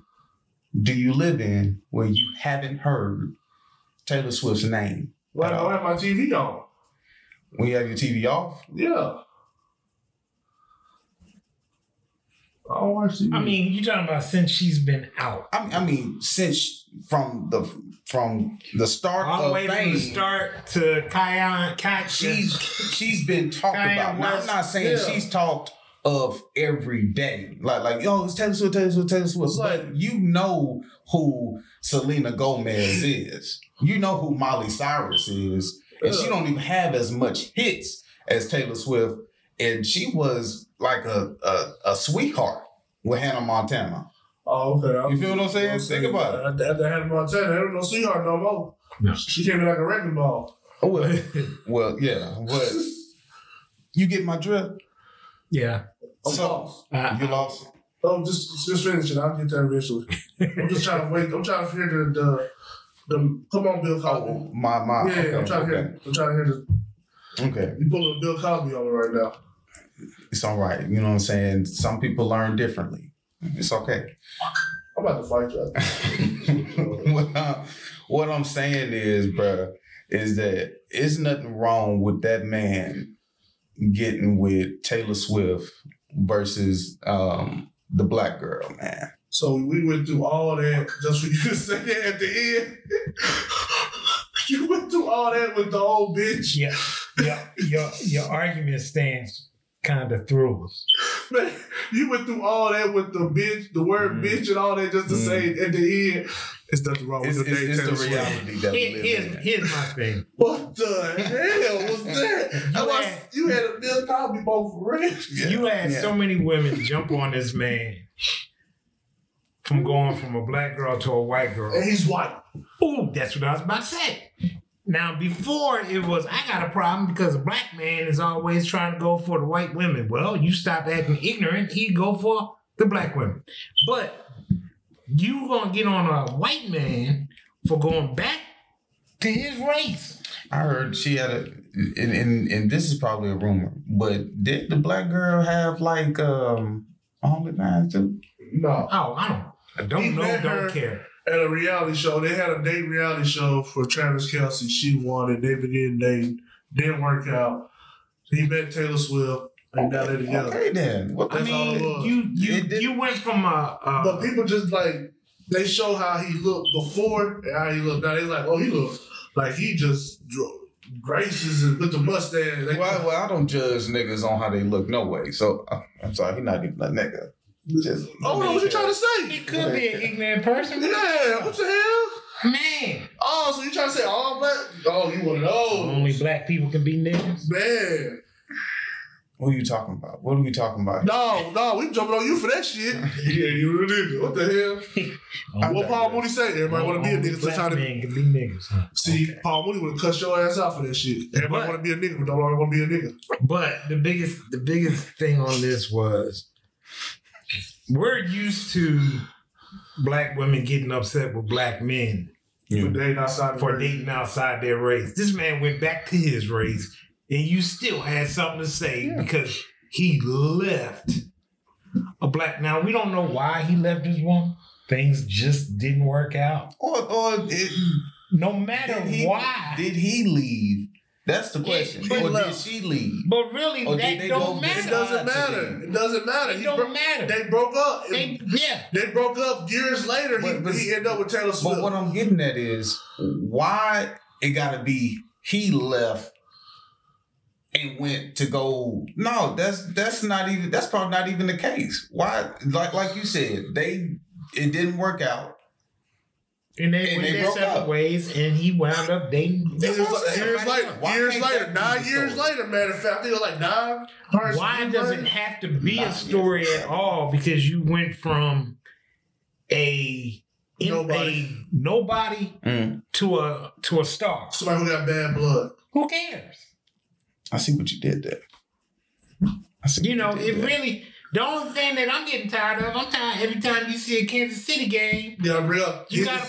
do you live in where you haven't heard Taylor Swift's name? Why do I have my TV on? When you have your TV off? Yeah. I don't watch TV. I mean, you're talking about since she's been out. I mean, since from the start all the way from the start to Kian, she's been talked about. Now, I'm not saying she's talked of every day. Like yo, it's Taylor Swift. But you know who Selena Gomez is. You know who Miley Cyrus is. And she don't even have as much hits as Taylor Swift. And she was like a sweetheart with Hannah Montana. Oh, okay. You feel what I'm saying? Think about it. After Hannah Montana, there was no sweetheart no more. No. She came in like a wrecking ball. Oh, well, yeah. But you get my drift? Yeah. I'm lost. You lost? Oh, just finish it. I'll get that eventually. I'm just trying to wait. I'm trying to figure the come on, Bill Cosby. Oh, my. Yeah, okay, I'm trying to hear the. Okay. You pulling Bill Cosby on me right now. It's all right. You know what I'm saying? Some people learn differently. It's okay. I'm about to fight you. What I'm saying is, bro, is that there's nothing wrong with that man getting with Taylor Swift versus the Black girl, man. So we went through all that just for you to say that at the end. You went through all that with the old bitch. Yeah. Your argument stands kind of through us. Man, you went through all that with the bitch, the word bitch and all that just to say at the end. It's nothing wrong with it's the reality that we live in. Here's my thing. What the hell was that? You had a Bill Cosby both for real. Yeah. You had so many women jump on this man from going from a Black girl to a white girl. And he's white. Ooh, that's what I was about to say. Now, before it was, I got a problem because a Black man is always trying to go for the white women. Well, you stop acting ignorant, he go for the Black women. But you gonna get on a white man for going back to his race. I heard she had a, and this is probably a rumor, but did the Black girl have like OnlyFans too? No. Oh, I don't know, don't care. At a reality show, they had a date reality show for Travis Kelce. She won it. They began dating. Didn't work out. He met Taylor Swift and got it together. Okay then. What the hell? I mean, you went from but people just like they show how he looked before and how he looked now. They like, oh, he looks like he just graces and with the mustache. Well, I don't judge niggas on how they look, no way. So I'm sorry, he's not even a nigga. Just, oh no, what you trying to say? He could be an ignorant person. Yeah, what the hell? Man. Oh, so you trying to say all black? Oh, you one of those. Only black people can be niggas? Man. What are you talking about? What are we talking about? No, we jumping on you for that shit. Yeah, you a nigga. What the hell? What Paul Mooney say? Everybody want to be a nigga. Black so man can be niggas. Huh? See, okay. Paul Mooney would have cussed your ass out for that shit. Everybody want to be a nigga, but don't always want to be a nigga. But the biggest thing on this was we're used to black women getting upset with black men for dating outside their race. This man went back to his race, and you still had something to say because he left a black. Now, we don't know why he left this woman. Things just didn't work out. Did he leave? That's the question. Yeah, or did she leave? But really, that don't matter. It doesn't matter. It don't matter. They broke up. They broke up years later. He ended up with Taylor Swift. But what I'm getting at is why it got to be he left and went to go. No, that's probably not even the case. Why? Like you said, it didn't work out. And they went their separate ways, and he wound up dating. Years later, 9 years later, matter of fact, they were like 9. Why does it have to be a story at all? Because you went from nobody to a star. Somebody who got bad blood. Who cares? I see what you did there. The only thing that I'm getting tired of, every time you see a Kansas City game, you gotta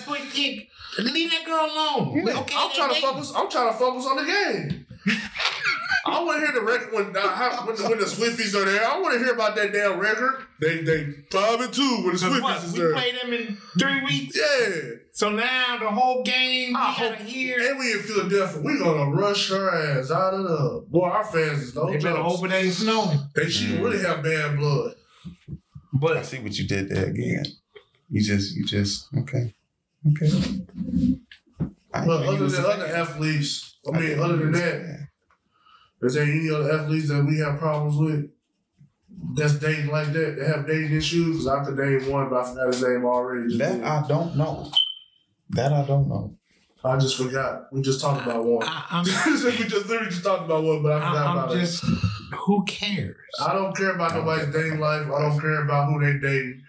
put it. Leave that girl alone. Yeah. Okay, I'm trying to focus on the game. I want to hear the record when the Swifties are there. I want to hear about that damn record. They 5-2 when the Swifties is there. We play them in 3 weeks. Yeah. So now the whole game we gotta hear. And we in Philadelphia, we gonna rush her ass out of the. Boy, our fans is no jokes. They better hope it ain't snowing. She really have bad blood. But I see what you did there again. You just okay. Other than that. Is there any other athletes that we have problems with that's dating like that, that have dating issues? Because I could name one, but I forgot his name already. That I don't know. I just forgot. We just talked about one. We just talked about one, but I forgot about it. Who cares? I don't care about nobody's dating life. I don't care about who they dating.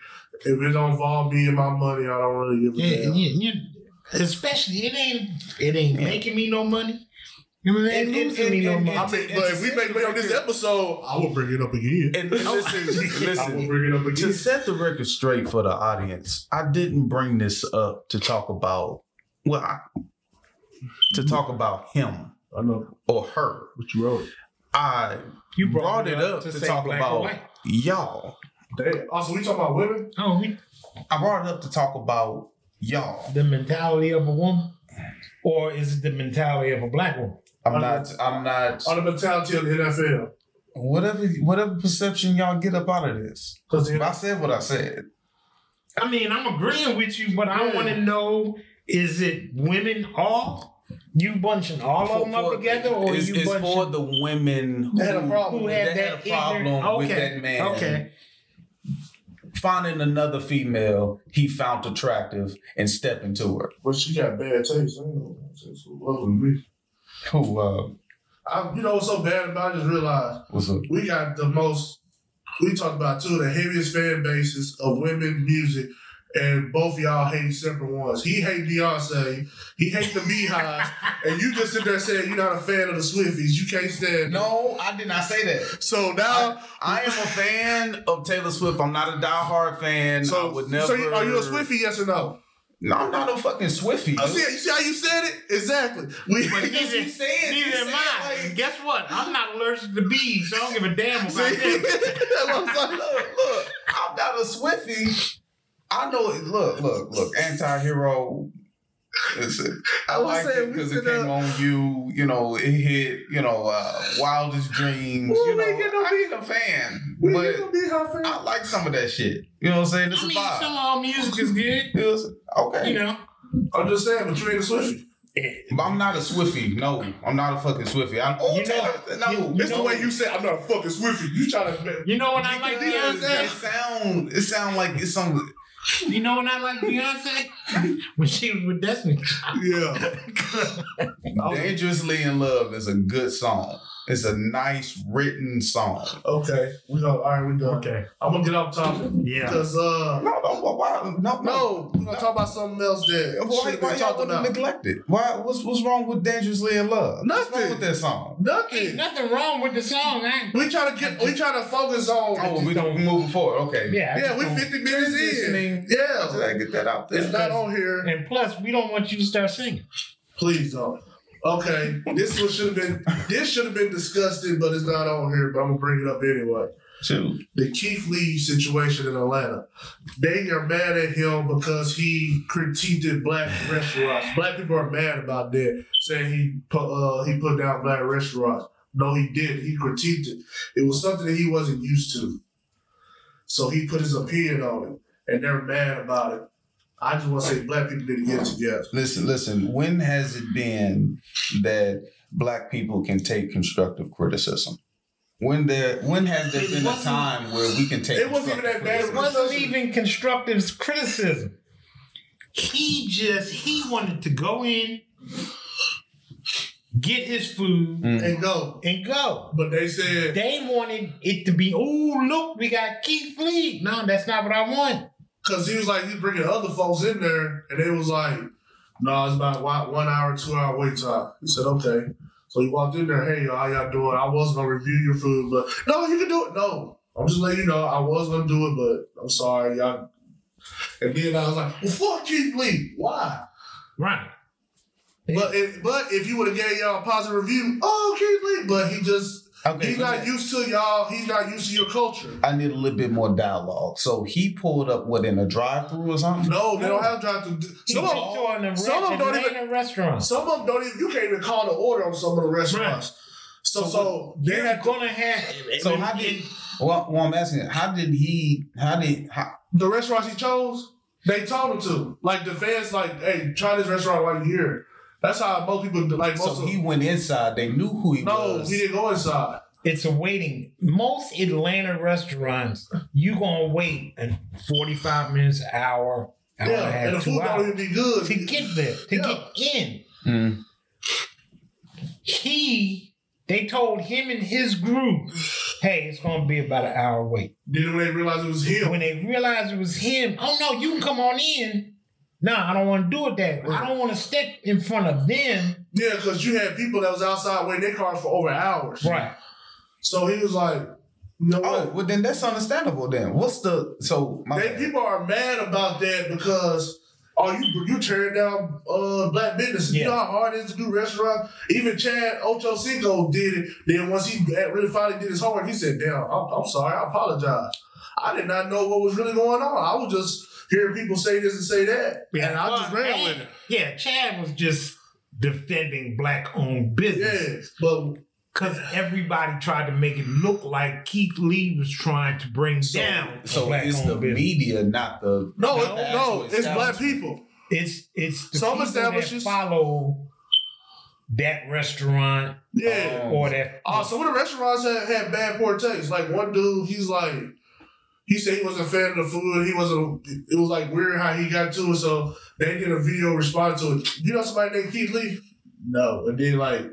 If it don't involve me and my money, I don't really give a damn. Yeah. Especially, it ain't making me no money. But if we make money on this episode, I will bring it up again. And listen, I will bring it up again. To set the record straight for the audience, I didn't bring this up to talk about him, I know, or her. What you wrote? You brought it up to talk about y'all. Also, we talk about women. Oh, I brought it up to talk about y'all. The mentality of a woman, or is it the mentality of a black woman? I'm not. On the mentality of the NFL. Whatever perception y'all get up out of this. Because I said what I said. I mean, I'm agreeing with you, but I want to know, is it women all? You bunching all of them up together? Or is it for the women who had a problem, with that man finding another female he found attractive and stepping to her? But she got bad taste. I ain't no who, you know what's so bad about it? I just realized we got we talked about two of the heaviest fan bases of women music, and both of y'all hate separate ones. He hate Beyonce, he hate the Beehives, and you just sit there saying you're not a fan of the Swifties. You can't stand them. No, I did not say that. So now I am a fan of Taylor Swift. I'm not a diehard fan. So I would never. So are you a Swiftie? Yes or no? No, I'm not no fucking Swiftie. Oh, see how you said it? Exactly. Neither am I. Like, guess what? I'm not allergic to bees, so I don't give a damn about that. Look, I'm not a Swiftie. I know it. Look, anti-hero, Listen, I like it because it came on you. You know, it hit. You know, Wildest Dreams. Well, you know, I ain't a fan, but I like some of that shit. You know what I'm saying? This is vibe. Some music is good. Okay, you know. I'm just saying, but you ain't a Swiftie. I'm not a Swiftie. No, I'm not a fucking Swiftie. It's the way you said I'm not a fucking Swiftie. You try to, you know, when I like Beyonce, it sound like it's some. You know when I like Beyonce? When she was with Destiny. Yeah. Dangerously in Love is a good song. It's a nice written song. Okay. We go. Okay. I'm going to get off topic. Yeah. Because, No. We're going to talk about something else that should be talked about. Neglected. Why? What's wrong with Dangerously in Love? Nothing. What's wrong with that song? Nothing. Ain't nothing wrong with the song, man. We try to focus on... Oh, we don't move forward. Okay. Yeah. Yeah, we're 50 minutes in. Yeah. I gotta get that out there. It's not on here. And plus, we don't want you to start singing. Please don't. Okay, this should have been disgusted, but it's not on here. But I'm gonna bring it up anyway. Two. The Keith Lee situation in Atlanta. They are mad at him because he critiqued black restaurants. Black people are mad about that, saying he put down black restaurants. No, he didn't. He critiqued it. It was something that he wasn't used to, so he put his opinion on it, and they're mad about it. I just want to say black people didn't get together. Listen, when has it been that black people can take constructive criticism? When has there been a time where we can take constructive criticism? It wasn't even that bad. It wasn't even constructive criticism. He wanted to go in, get his food, and go. But they said... They wanted it to be, oh, look, we got Keith Lee. No, that's not what I want. Because he was like, he's bringing other folks in there, and they was like, no, it's about 1 hour, 2 hour wait time. He said, okay. So he walked in there, hey, how y'all doing? I was going to review your food, but no, you can do it. No, I'm just letting you know, I was going to do it, but I'm sorry, y'all. And then I was like, well, fuck Keith Lee. Why? Right. But if you would have gave y'all a positive review, oh, Keith Lee. But he just... Okay, he's not used to y'all. He's not used to your culture. I need a little bit more dialogue. So he pulled up, in a drive-thru or something? No, they don't have drive-thru. Some of them don't even... You can't even call the order on some of the restaurants. Right. So they had going to have... So how did... Well, I'm asking, how did the restaurants he chose, they told him to. Like, the fans, like, hey, try this restaurant while you're here. That's how most people like. So he went inside. They knew who he was. No, he didn't go inside. It's a waiting. Most Atlanta restaurants, you gonna wait 45 minutes, hour, hour and a half, and the food don't even be good to get there, get in. Mm. They told him and his group, hey, it's gonna be about an hour wait. Then when they realized it was him, oh no, you can come on in. No, I don't want to do it that way. I don't want to step in front of them. Yeah, because you had people that was outside waiting their cars for over hours. Right. So he was like, no. Oh, well, then that's understandable then. People are mad about that because, you tearing down black businesses. Yeah. You know how hard it is to do restaurants? Even Chad Ochocinco did it. Then once he really finally did his homework, he said, damn, I'm sorry, I apologize. I did not know what was really going on. I was just... hearing people say this and say that. Yeah, and I just ran with it. Yeah, Chad was just defending black-owned business. Yeah, because everybody tried to make it look like Keith Lee was trying to bring down. So it's the media, not the... No, it's black people. It's the some establishments that follow that restaurant. Yeah. Or that... some of the restaurants had bad poor taste. Like, one dude, he's like... He said he wasn't a fan of the food. It was like weird how he got to it. So they did a video responding to it. You know somebody named Keith Lee? No. And then like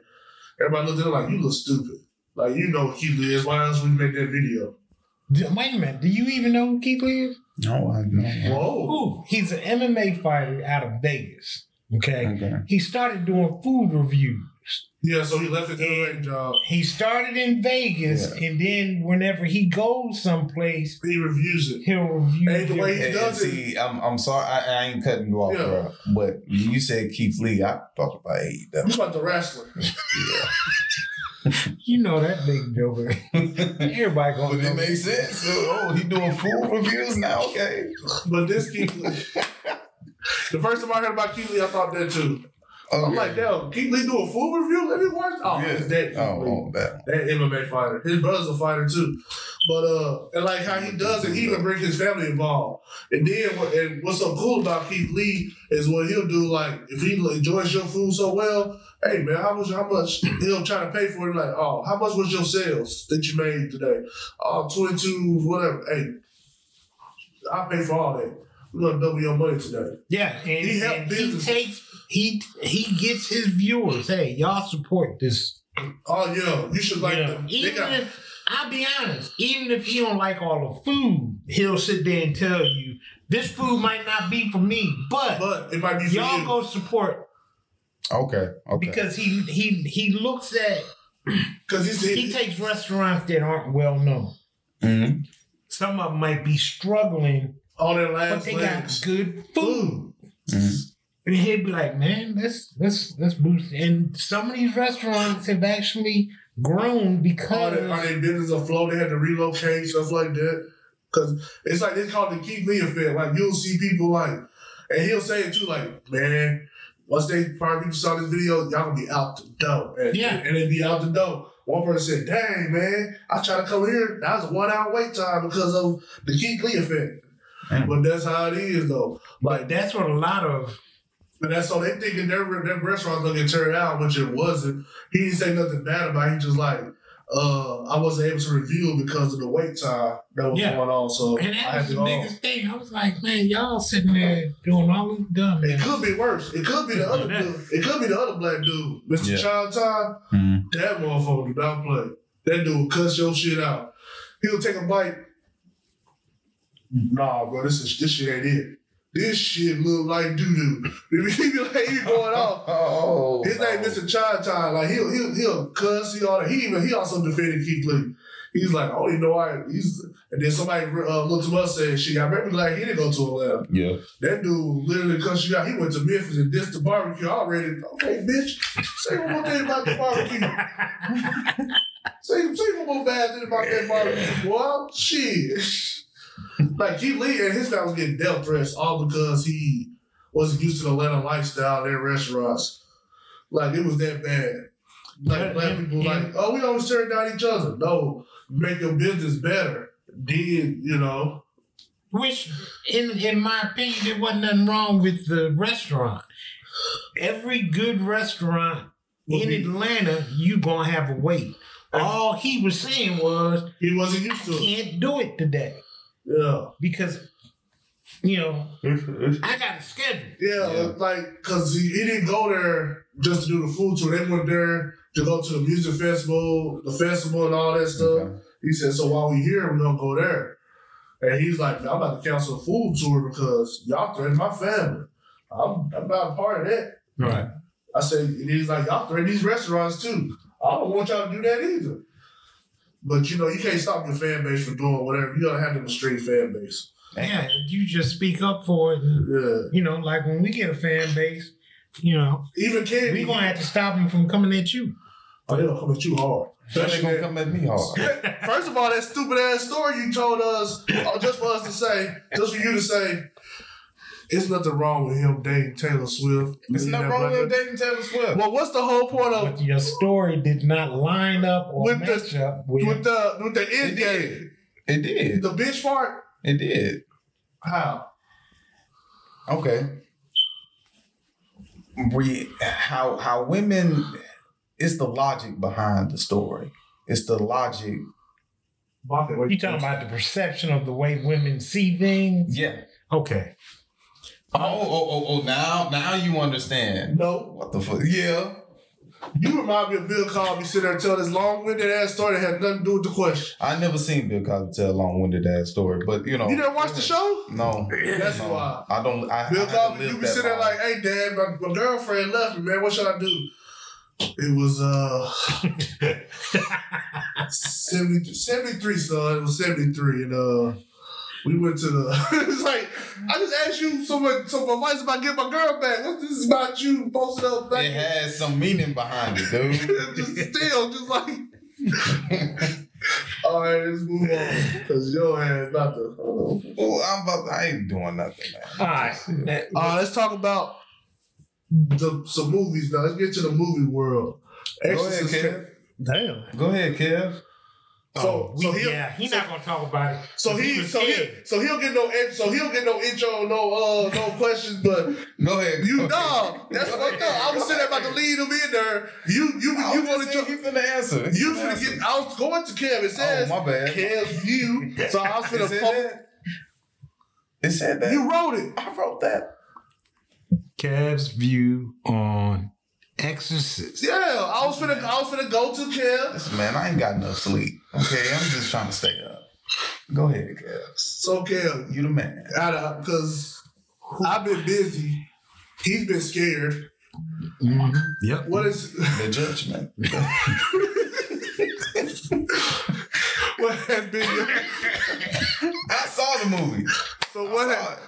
everybody looked at him like, you look stupid. Like, you know who Keith Lee is. Why else would you make that video? Wait a minute. Do you even know who Keith Lee is? No, I don't. Whoa. Ooh, he's an MMA fighter out of Vegas. Okay. He started doing food reviews. Yeah, so he left it to the job. He started in Vegas, and then whenever he goes someplace, he reviews it. He'll review it. The way he does it. See, I'm sorry, I ain't cutting you off, bro. But when you said Keith Lee, I thought about AEW. He's about the wrestler. Yeah. You know that big joker. Everybody going to. But it makes sense. Oh, he doing food reviews now, okay. But this Keith Lee. The first time I heard about Keith Lee, I thought that too. Okay. I'm like, damn, Keith Lee do a food review? Let me watch. Oh, yeah. That MMA fighter. His brother's a fighter too. But and like how he does it, he even brings his family involved. And then and what's so cool about Keith Lee is what he'll do, like, if he enjoys your food so well, hey man, how much he'll try to pay for it, like, oh, how much was your sales that you made today? Oh, 22, whatever. Hey, I'll pay for all that. We're gonna double your money today. Yeah, and he takes he gets his viewers. Hey, y'all support this. Oh yeah, you should like them. I'll be honest, even if he don't like all the food, he'll sit there and tell you, this food might not be for me, but it might be for y'all. Go support. Okay. Because he looks at, because he takes restaurants that aren't well known. Mm-hmm. Some of them might be struggling on their last, but they got good food. Mm-hmm. And he'd be like, man, let's boost. And some of these restaurants have actually grown because are they business afloat? They had to relocate, stuff like that. Because it's like, it's called the Keith Lee effect. Like, you'll see people like, and he'll say it too, like, man, once they probably saw this video, y'all gonna be out the door. And they be out the door. One person said, dang, man, I tried to come here. That was a 1 hour wait time because of the Keith Lee effect. Mm. But that's how it is, though. Like, that's what a lot of. And that's so they thinking their restaurant's gonna get turned out, which it wasn't. He didn't say nothing bad about it. He just like, I wasn't able to review because of the wait time that was going on. So and that was the biggest thing. I was like, man, y'all sitting there doing all this dumb. It could be worse. It could be the other dude. It could be the other black dude, Mr. Child Time. Mm-hmm. That motherfucker did not play. That dude cuss your shit out. He'll take a bite. Nah, bro, this shit ain't it. This shit look like doo-doo. He be like, he going off. Oh, his name Mr. Child Time. Like, he'll cuss, he all that. He also defended Keith Lee. He's like, I don't even know why. And then somebody looked him up and said, shit, I remember like he didn't go to Atlanta. Yeah. That dude literally cussed you out. He went to Memphis and dissed the barbecue already. Okay, bitch, say one more thing about the barbecue. Say one more bad thing about that barbecue. Well, shit. Like, Keith Lee and his guy was getting death threats all because he wasn't used to the Atlanta lifestyle, their restaurants. Like, it was that bad. Like, black people like, oh, we always tear down each other. No, make your business better. Then, you know. Which, in my opinion, there wasn't nothing wrong with the restaurant. Every good restaurant Atlanta, you going to have a wait. All he was saying was, he wasn't used to it. Can't do it today. Yeah, because you know I got a schedule. Yeah. Like because he didn't go there just to do the food tour. They went there to go to the music festival, and all that stuff. Okay. He said, "So while we here, we don't go there." And he's like, "I'm about to cancel a food tour because y'all threatened my family. I'm not a part of that." Right. I said, and he's like, "Y'all threaten these restaurants too. I don't want y'all to do that either." But, you know, you can't stop your fan base from doing whatever. You gotta have them a straight fan base. Yeah, you just speak up for it. Yeah. You know, like when we get a fan base, you know, even we're going to have to stop them from coming at you. Oh, they're going to come at you hard. They're going to come at me hard. First of all, that stupid-ass story you told us, just for you to say, it's nothing wrong with him dating Taylor Swift. It's nothing wrong with him dating Taylor Swift. Well, what's the whole point of? But your story did not line up or match up with the end game. It did. The bitch part. It did. How? Okay. How women? It's the logic behind the story. It's the logic. You talking about the perception of the way women see things? Yeah. Okay. Oh, now you understand. No. What the fuck? Yeah. You remind me of Bill Cosby sitting there and tell this long-winded ass story that had nothing to do with the question. I never seen Bill Cosby tell a long-winded ass story, but you know. You didn't watch the show? No. That's why. I don't. Bill Cosby, you be sitting there like, hey, Dad, my girlfriend left me, man. What should I do? It was 73, son. It was 73, and we went to the. It's like I just asked you some advice about getting my girl back. What this is about you posting up back? It has some meaning behind it, dude. Just like All right, let's move on. Because your ass not the... I ain't doing nothing, man. All right. Let's talk about some movies now. Let's get to the movie world. Exorcist. Go ahead, Kev. Damn. Go ahead, Kev. He's not gonna talk about it. So he'll get no intro, no questions. But go ahead. That's fucked up. I was sitting there about to lead him in there. You wanted to? He's gonna answer. You gonna get? I was going to Kev. It says, "Oh my bad, Kev's view." So I was gonna. It said that. You wrote it. I wrote that. Kev's view on Exorcist. Yeah, I was finna go to Kev. Listen, man, I ain't got no sleep. Okay, I'm just trying to stay up. Go ahead, Kev. So, Kev, you the man. Because I've been busy. He's been scared. Mm-hmm. Yep. What is the judgment? What has been? I saw the movie.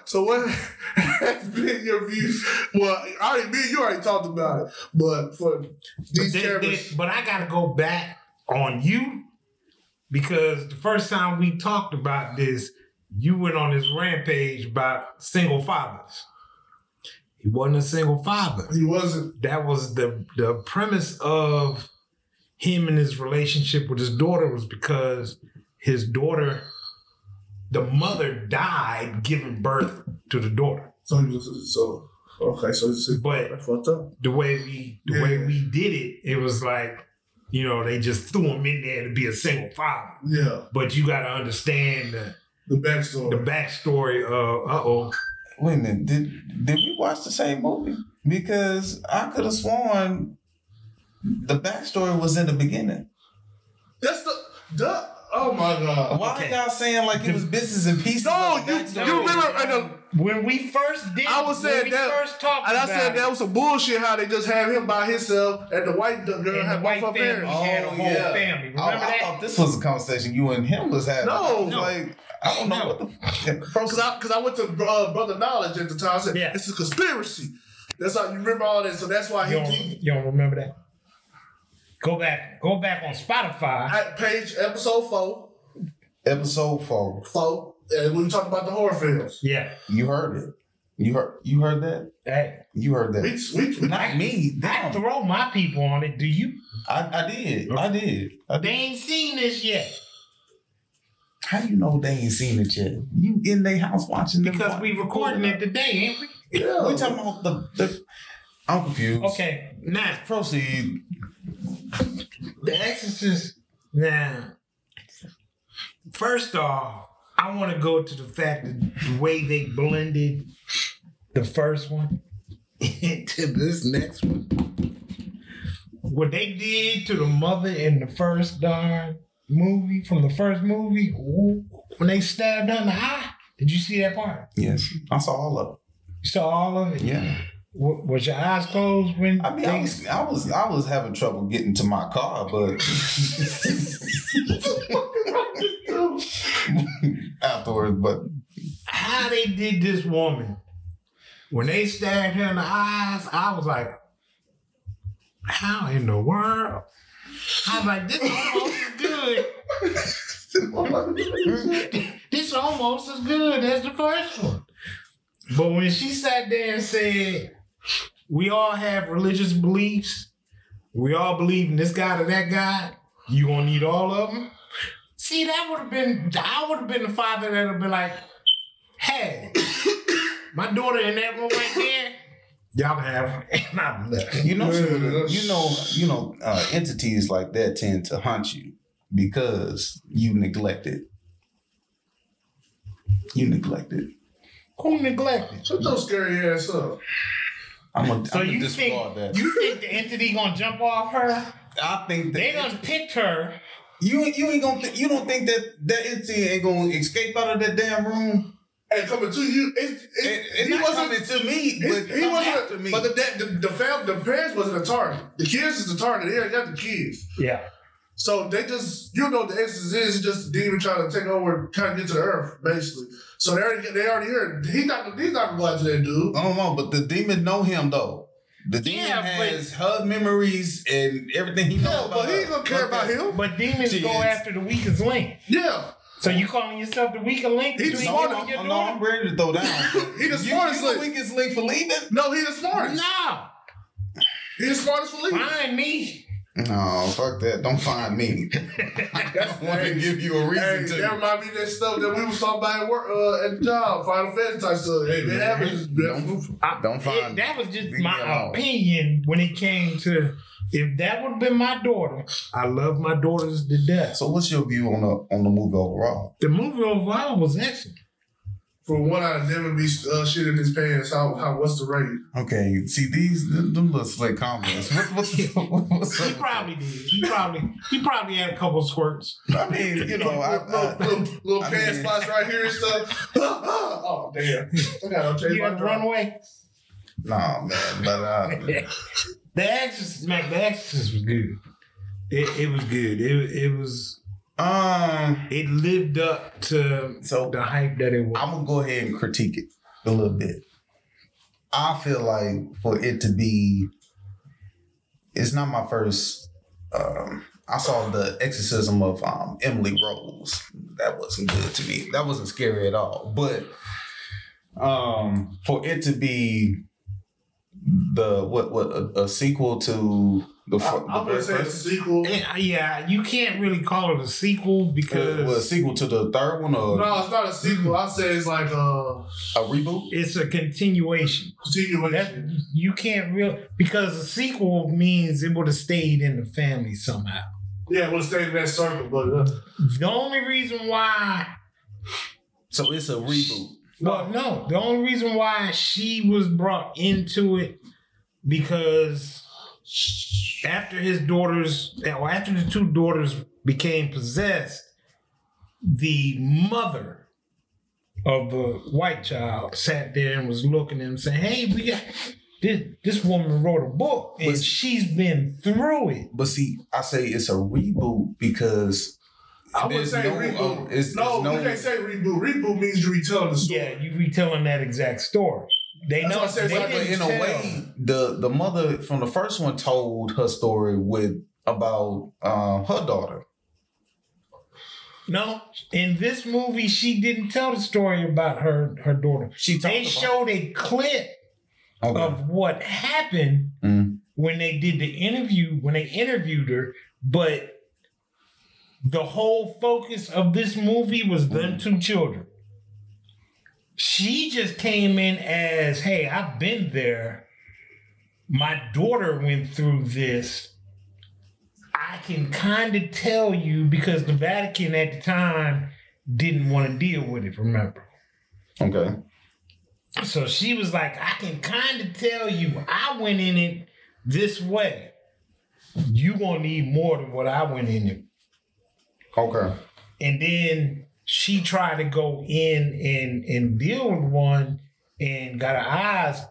So what has been your views? Well, you already talked about it, but for these cameras. But I gotta go back on you because the first time we talked about this, you went on this rampage about single fathers. He wasn't a single father. He wasn't. That was the premise of him and his relationship with his daughter was because his daughter. The mother died giving birth to the daughter. The way we did it, it was like, you know, they just threw him in there to be a single father. Yeah. But you got to understand the backstory. The backstory of Wait a minute, did we watch the same movie? Because I could have sworn the backstory was in the beginning. That's the. Oh my God! Why are y'all saying like it was bits and pieces? No, you remember when we first did? I was saying that was some bullshit. How they just had him by himself and the white girl had both her parents. Had a whole family. Remember that? I thought this was a conversation you and him was having. No. Like I don't know what the because I went to Brother Knowledge at the time. I said, yeah, it's a conspiracy. That's how you remember all that. So that's why you don't remember that. Go back on Spotify. Page episode 4. And we talked about the horror films. Yeah, you heard it. You heard that. Hey, you heard that. We not me. I throw my people on it. Do you? I did. They ain't seen this yet. How you know they ain't seen it yet? You in their house watching it because we recording it today, ain't we? Yeah, we talking about the. I'm confused. Okay, now proceed. The Exorcist. Now, first off, I want to go to the fact that the way they blended the first one into this next one. What they did to the mother in the first movie, from the first movie, when they stabbed her in the eye. Did you see that part? Yes, I saw all of it. You saw all of it? Yeah. Was your eyes closed when? I mean, I was having trouble getting to my car, but afterwards, but how they did this woman when they stabbed her in the eyes, I was like, how in the world? I was like, this is almost good. This is almost as good as the first one. But when she sat there and said, we all have religious beliefs. We all believe in this God or that God. You gonna need all of them. See, I would have been the father that would have been like, hey, my daughter in that room right there, y'all can have her. And I'm left. You know, entities like that tend to haunt you because you neglect it. Who neglected? Shut those scary ass up. I'm gonna disregard that. You think the entity gonna jump off her? I think they done picked her. You ain't gonna. You don't think that entity ain't gonna escape out of that damn room? And coming to you, he wasn't to me. But he wasn't to me. But the parents wasn't a target. The kids is the target. They got the kids. Yeah. So they just, you know, the Exorcist is just a demon trying to take over, trying to get to the earth, basically. So they already here. He's not going to watch that dude. I don't know, but the demon know him, though. The demon has her memories and everything he knows about. But he don't care about him. But demons go after the weakest link. Yeah. So you calling yourself the weaker link? He's the smartest. No, I'm ready to throw down. He's the smartest link. You the weakest link for leaving? No, he's the smartest. No. He's the smartest for leaving. Find me. No, fuck that. Don't find me. I want to give you a reason to. That might be that stuff that we was talking about at work, at the job. Final Fantasy type stuff. Hey, that happens. Don't find me. That was just my opinion when it came to. If that would have been my daughter, I love my daughters to death. So what's your view on the movie overall? The movie overall was excellent. For one, I'd never be shitting his pants. How? What's the rating? Okay, see them little slick comments. What's he probably did. He probably had a couple squirts. I mean, you know, little pants spots right here and stuff. Oh damn! I gotta change my runway. Nah, man, but The Exorcist was good. It was good. It was. It lived up to the hype that it was. I'm gonna go ahead and critique it a little bit. I feel like for it to be, it's not my first. I saw the exorcism of Emily Rose. That wasn't good to me. That wasn't scary at all. But for it to be. The what a sequel to the first sequel. Yeah, you can't really call it a sequel because a sequel to the third one or no, it's not a sequel. I say it's like a reboot. It's a continuation. That, you can't really because a sequel means it would have stayed in the family somehow. Yeah, it would have stayed in that circle. But the only reason why. So it's a reboot. Well, no. The only reason why she was brought into it because after his daughters, or after the two daughters became possessed, the mother of the white child sat there and was looking at him saying, "Hey, we got this woman wrote a book and she's been through it." But see, I say it's a reboot because. I would say reboot. You can't say reboot. Reboot means you retelling the story. Yeah, you retelling that exact story. They know. That's what I said, but in a way, the mother from the first one told her story with about her daughter. No, in this movie, she didn't tell the story about her daughter. They showed a clip of what happened when they did the interview when they interviewed her, but. The whole focus of this movie was them two children. She just came in as, "Hey, I've been there. My daughter went through this. I can kind of tell you because the Vatican at the time didn't want to deal with it, remember?" Okay. So she was like, "I can kind of tell you I went in it this way. You're going to need more than what I went in it." Okay. And then she tried to go in and deal with one and got her eyes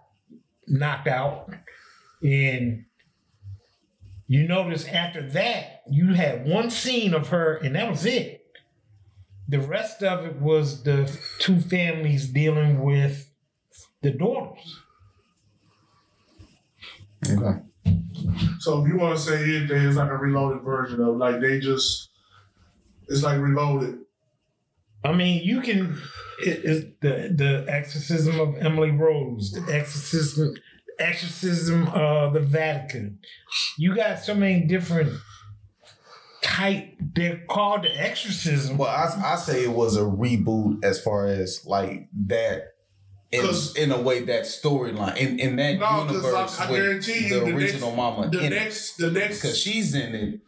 knocked out. And you notice after that, you had one scene of her and that was it. The rest of it was the two families dealing with the daughters. Okay. So if you want to say anything, it's like a reloaded version of like they just... It's like Reloaded. I mean, you can. It's the exorcism of Emily Rose, the exorcism of the Vatican. You got so many different type. They're called the exorcism. Well, I say it was a reboot as far as like that. In a way, that storyline in that universe I with the original mama. The next because she's in it.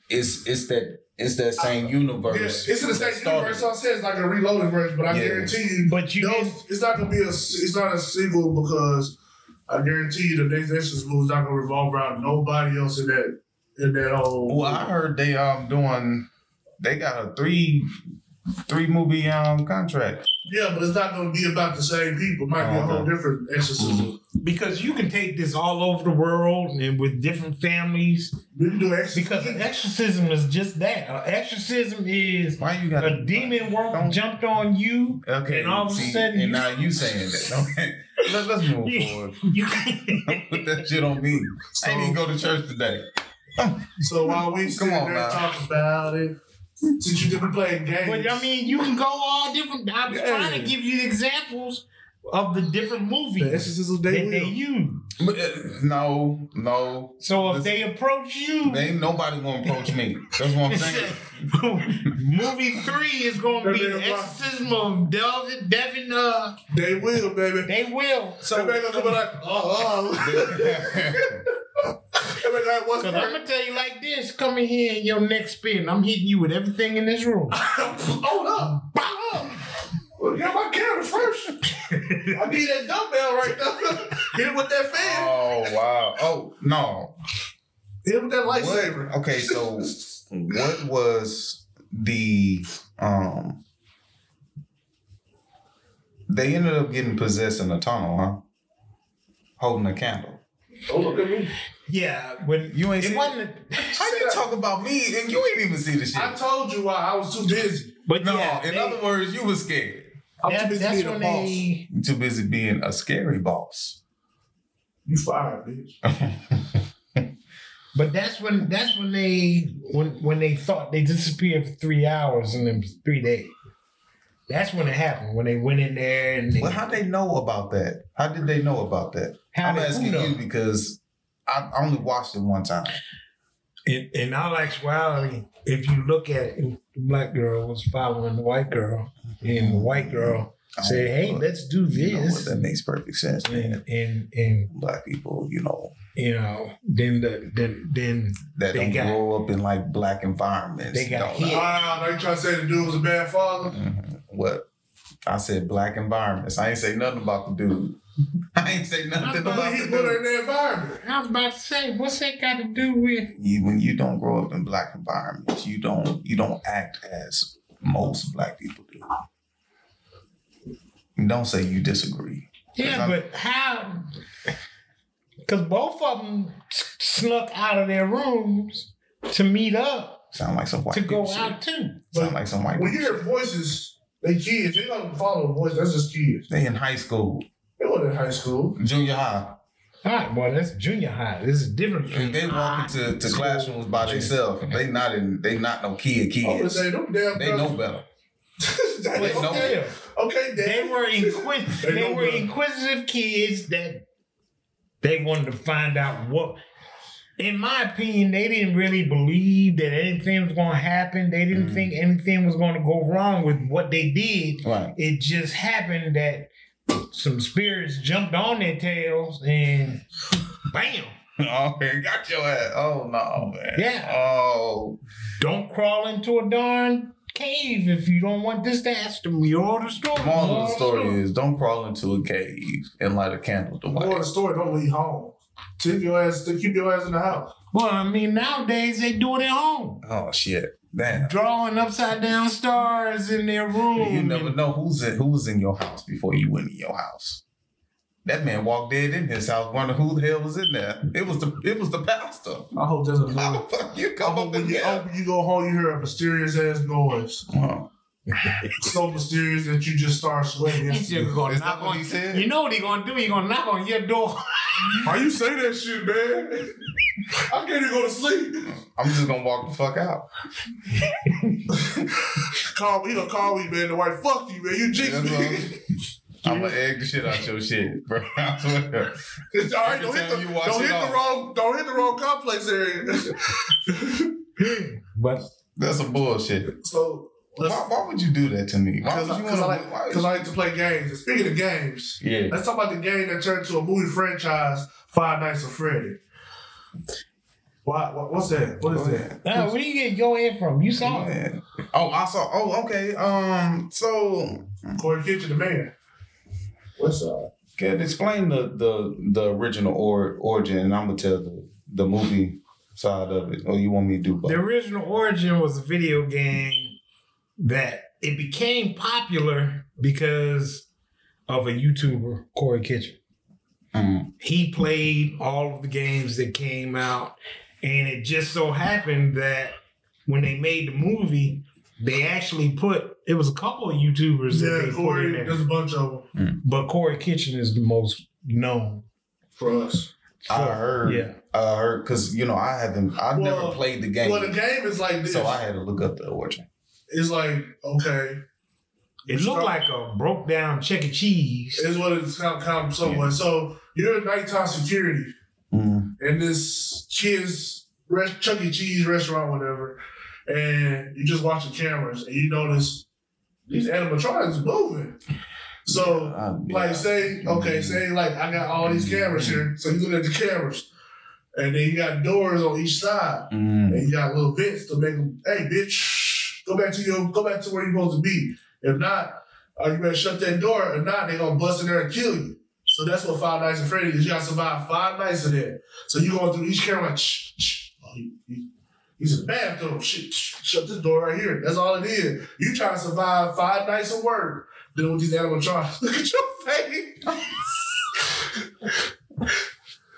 It's that same universe. It's in the same universe. So I said it's like a reloaded version, but I guarantee you. But it's not gonna be It's not a sequel because I guarantee you the next Exorcist movie is not gonna revolve around nobody else in that whole. Well, movie. I heard they They got a three movie contract. Yeah, but it's not gonna be about the same people. It might be a whole different exorcism. Because you can take this all over the world and with different families. We can do exorcism. Because an exorcism is just that. An exorcism is a demon jumped on you, and all of a sudden. And now you saying that. Let's move forward. Put that shit on me. I didn't go to church today. So while we sit there and talk about it, since you've been playing games. But I mean, you can go all different. I'm trying to give you examples of the different movies the Exorcist that they use. But, no. So if they approach you, ain't nobody gonna approach me. That's what I'm saying. Movie 3 is gonna be the exorcism of Devin. They will, baby. They will. So everybody gonna be like, Because I'm gonna tell you like this: come in here in your next spin, I'm hitting you with everything in this room. Hold up, bow up. Well, get my camera first. I need that dumbbell right there. Hit it with that fan. Oh, wow. Oh, no. Hit it with that lightsaber. Okay, so what was the... They ended up getting possessed in a tunnel, huh? Holding a candle. Don't look at me. Yeah, when you ain't. How you talk about me and you ain't even see the shit? I told you I was too busy. But no, in other words, you was scared. I'm too busy being a scary boss. You fired, bitch. But that's when they thought they disappeared for 3 hours and then 3 days. That's when it happened. When they went in there and. Well, how'd they know about that? How did they know about that? I'm asking you because I only watched it one time. In all actuality, if you look at it, the black girl was following the white girl, and the white girl said, "Hey, let's do this." You know what, that makes perfect sense, man. And black people, you know, then that they don't grow up in like black environments. They got hit. Are you trying to say the dude was a bad father? Mm-hmm. What? I said black environments. I ain't say nothing about the dude. I ain't say nothing about the environment. I was about to say, what's that got to do with when you don't grow up in black environments, you don't act as most black people do. Don't say you disagree. Yeah, but how? Because both of them snuck out of their rooms to meet up. Sound like some white to go out too. Sound like some white. When you hear voices, they kids. They don't follow the voice. That's just kids. They in high school. They were in high school. Junior high. All right, boy, that's junior high. This is different. And they walk into classrooms by themselves. They not no kids. Oh, they know better. They know better. Okay, they were inquisitive kids that they wanted to find out what. In my opinion, they didn't really believe that anything was going to happen. They didn't think anything was going to go wrong with what they did. Right. It just happened that some spirits jumped on their tails and bam. Oh, man, got your ass. Oh, no, man. Yeah. Oh. Don't crawl into a darn cave if you don't want this to happen. You know the story. The moral of the story is don't crawl into a cave and light a candle to light. The moral of the story, don't leave home. Keep your ass in the house. Well, I mean, nowadays they do it at home. Oh, shit. Damn. Drawing upside down stars in their room. You never know who's in your house before you went in your house. That man walked dead in his house, wondering who the hell was in there. It was the pastor. I hope that's a movie. How the fuck you come up in here? I hope you go home, you hear a mysterious ass noise. Oh. It's so mysterious that you just start sweating. He's just gonna knock on you. You know what he gonna do? He gonna knock on your door. Why you say that shit, man? I can't even go to sleep. I'm just gonna walk the fuck out. He gonna call me, man. The wife, fuck you, man. You jinxed me. I'm gonna egg the shit out your shit, bro. I swear. All right, don't hit the wrong complex area. But that's some bullshit. So. Why would you do that to me? Because I like to play games. And speaking of games, let's talk about the game that turned to a movie franchise, Five Nights at Freddy. What's that? What is that? Where do you get your head from? You saw it. Oh, I saw. Oh, okay. So Corey Kitchen, the man. What's up? Can explain the original origin, and I'm gonna tell the movie side of it. Or you want me to do both? The original origin was a video game. That it became popular because of a YouTuber, Corey Kitchen. Mm-hmm. He played all of the games that came out, and it just so happened that when they made the movie, They actually put, it was a couple of YouTubers. Yeah, Corey, there's a bunch of them. But Corey Kitchen is the most known for us. I heard, because, you know, I've never played the game. Well, the game is like this. So I had to look up the origin. It's like, okay. It looked like a broke down Chuck E. Cheese. Is what it's called somewhere. Yeah. So you're in nighttime security in this kids Chuck E. Cheese restaurant, whatever, and you're just watching cameras and you notice these animatronics moving. So say I got all these cameras here. So you look at the cameras. And then you got doors on each side. And you got little bits to make them, hey bitch, go back to where you're supposed to be. If not, you better shut that door. If not, they're going to bust in there and kill you. So that's what Five Nights at Freddy's is. You got to survive 5 nights in there. So you going through each camera like, he's in the bathroom. Shut this door right here. That's all it is. You trying to survive 5 nights of work. Then with these animatronics, look at your face.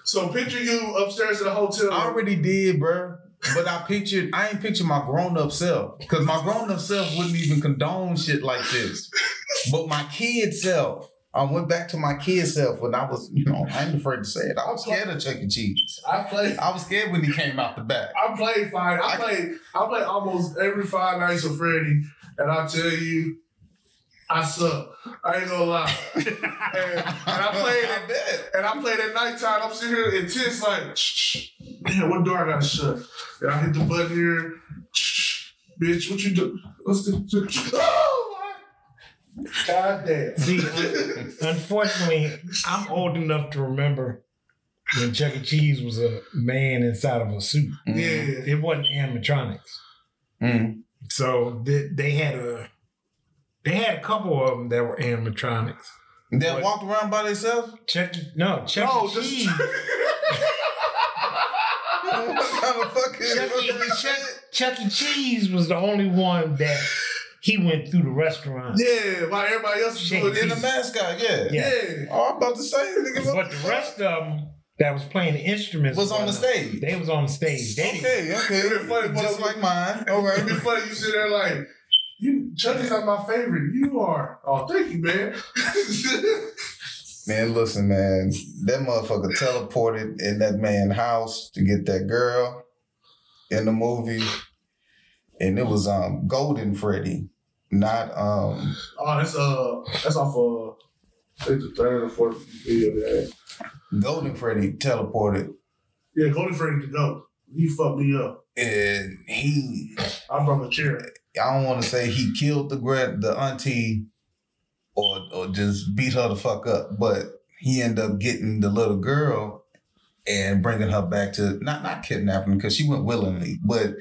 So picture you upstairs in a hotel. I already did, bro. But I ain't pictured my grown-up self. Because my grown-up self wouldn't even condone shit like this. But my kid self, I went back to my kid self when I was, you know, I ain't afraid to say it. I was scared of Chuck E. Cheese. I was scared when he came out the back. I played almost every Five Nights at Freddy, and I tell you, I suck. I ain't gonna lie. and I played at nighttime. I'm sitting here intense like, man, what door I gotta shut? And I hit the button here. Bitch, what you do? What's the... Oh, my God damn. See, unfortunately, I'm old enough to remember when Chuck E. Cheese was a man inside of a suit. Mm-hmm. Yeah. It wasn't animatronics. Mm-hmm. So they had a couple of them that were animatronics. That walked around by themselves? Chuck E. Cheese. Chuck E. Cheese was the only one that he went through the restaurant. Yeah, while everybody else was in the mascot. Yeah. Oh, I'm about to say. But the rest of them that was playing the instruments was on the stage. They was on the stage. Okay. It'd be funny, just like mine. All right. It'd be funny. You sit there like, Chuck is not my favorite. You are. Oh, thank you, man. Man, listen, man. That motherfucker teleported in that man's house to get that girl in the movie. And it was Golden Freddy, not... Oh, that's off of... It's the third or fourth video there. Golden Freddy teleported. Yeah, Golden Freddy could go. He fucked me up. And he... I brought a chair. I don't want to say he killed the auntie or just beat her the fuck up, but he ended up getting the little girl and bringing her back to, not kidnapping her because she went willingly, but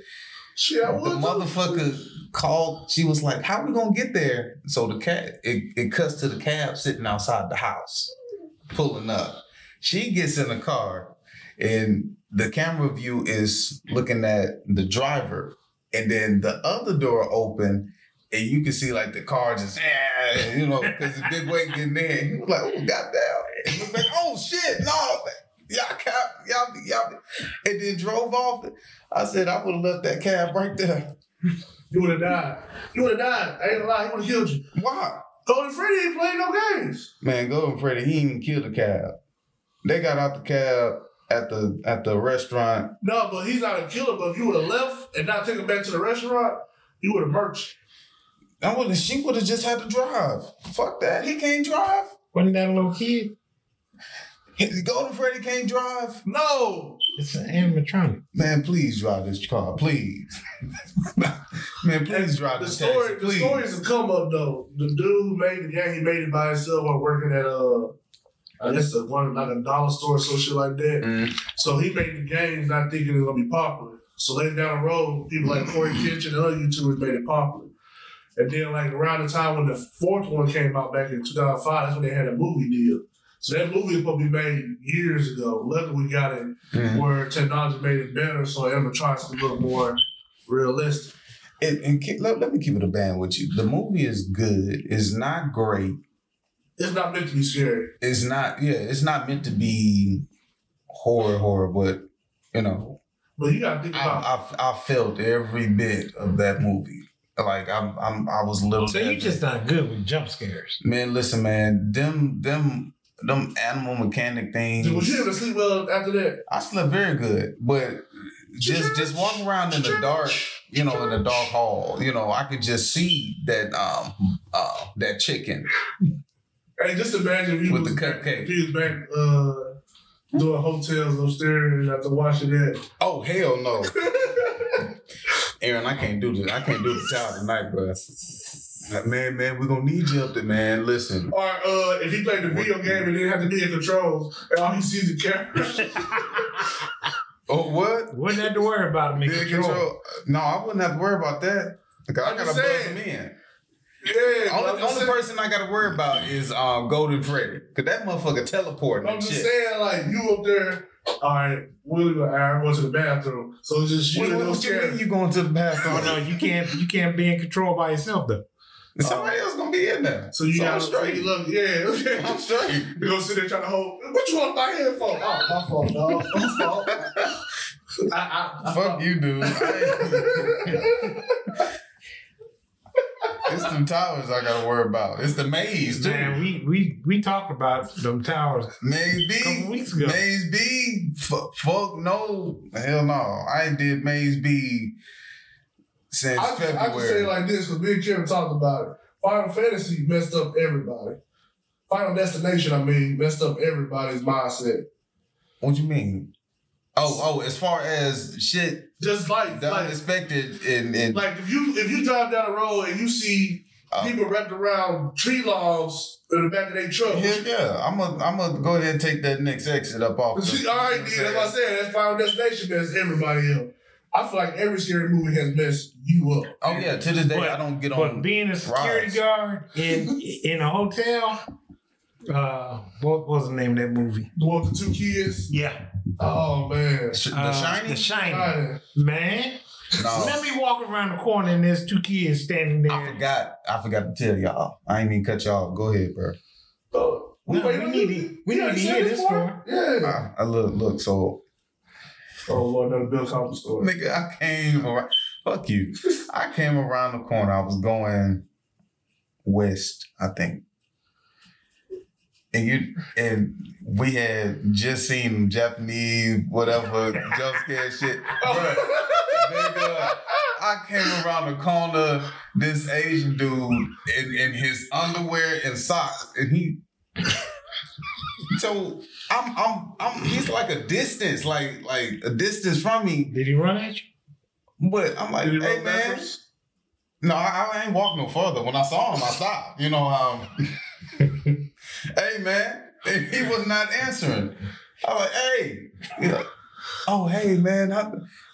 the motherfucker called, she was like, how are we going to get there? So the cat, it cuts to the cab sitting outside the house, pulling up. She gets in the car and the camera view is looking at the driver. And then the other door opened, and you can see like the car just, you know, because the big weight getting in. He was like, "Oh goddamn!" He was like, "Oh shit, no, y'all." And then drove off. I said, "I would have left that cab right there. You would have died. I ain't gonna lie. He would have killed you. Why? Golden Freddy ain't playing no games. Man, Golden Freddy, he even killed the cab. They got out the cab." At the restaurant. No, but he's not a killer. But if you would have left and not taken back to the restaurant, he would have merged. She would have just had to drive. Fuck that. He can't drive. Wasn't that a little kid? Golden Freddy can't drive. No. It's an animatronic. Man, please drive this car. Please. Man, please drive this car. The story is a come up though. The dude who made it, he made it by himself while working at I guess one like a dollar store or some shit like that. Mm. So he made the games not thinking it's gonna be popular. So later down the road, people like Corey Kitchen and other YouTubers made it popular. And then like around the time when the fourth one came out back in 2005, that's when they had a movie deal. So that movie was supposed to be made years ago. Luckily we got it where technology made it better, so animatronics could look more realistic. Let me keep it a band with you. The movie is good. It's not great. It's not meant to be scary. It's not, it's not meant to be horror, but, you know. But you gotta think about it. I felt every bit of that movie. Like I was little. So you just not good with jump scares. Man, listen, man, them animal mechanic things. Dude, was you able to sleep well after that? I slept very good, but just walking around in the dark, you know, in the dark hall, you know, I could just see that that chicken. Hey, just imagine if you with was, the cupcake. If he was back doing hotels upstairs after watching that. Oh hell no. Aaron, I can't do this. I can't do the towel tonight, bro. Man, we're going to need you up there, man. Listen. Or if he played the video game and didn't have to be in control, and all he sees is the camera. Oh, what? Wouldn't have to worry about him in control. No, I wouldn't have to worry about that. I got to buzz him in. Yeah, only person I got to worry about is Golden Freddy. Because that motherfucker teleporting and shit. I'm just saying, like, you up there. All right, Willie and I went to the bathroom. So it's just you. What you mean you going to the bathroom? Oh, no, you can't be in control by yourself though. And somebody else gonna be in there. So you got straight. You love, yeah, I'm straight. You gonna sit there trying to hold? What you want my head for? Oh, my fault, dog. My fault. Fuck you, dude. It's them towers I gotta worry about. It's the maze, dude. Man, we talked about them towers. Maze B. A couple weeks ago. Maze B. Fuck no. Hell no. I ain't did Maze B since February. I can say it like this, because me and Kevin talked about it. Final Fantasy messed up everybody. Final Destination, I mean, messed up everybody's mindset. What do you mean? Oh, as far as shit. Just like the unexpected and like if you drive down the road and you see people wrapped around tree logs in the back of their truck. Yeah. I'm gonna go ahead and take that next exit up off. All right, dude, that's what I said. That's Final Destination mess everybody up. I feel like every scary movie has messed you up. Oh yeah, to this day I don't get on. But being a security guard in a hotel. What was the name of that movie? The one with the two kids? Yeah. Oh, man. The Shining? The Shining. Man. No. Let me walk around the corner and there's two kids standing there. I forgot to tell y'all. I ain't even cut y'all. Go ahead, bro. We need to hear this story. Yeah. Look, so. Oh, Lord, another Bill Cosby story. Nigga, fuck you. I came around the corner. I was going west, I think. And we had just seen Japanese, whatever, jump scare shit. But I came around the corner, this Asian dude in his underwear and socks, and he. So I'm. He's like a distance from me. Did he run at you? But I'm like, hey man. No, I ain't walk no further. When I saw him, I stopped. You know. Hey man, he was not answering. I was like, hey, he's like, oh hey man,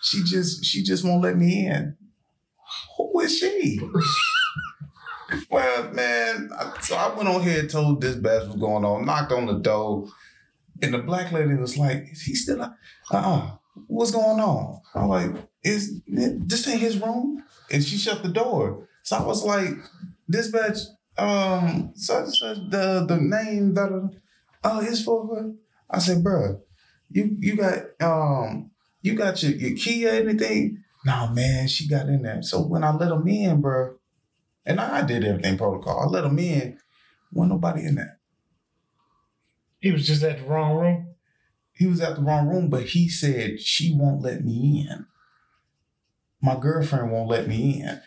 she just won't let me in. Who is she? Well man, so I went on here and told dispatch what was going on, knocked on the door, and the black lady was like, is he still out? What's going on? I'm like, is this ain't his room? And she shut the door. So I was like, dispatch. The name that it's for her. I said, bro, you got your key or anything? Nah, man, she got in there. So when I let him in, bro, and I did everything protocol. I let him in. Wasn't nobody in there. He was just at the wrong room. He was at the wrong room, but he said she won't let me in. My girlfriend won't let me in.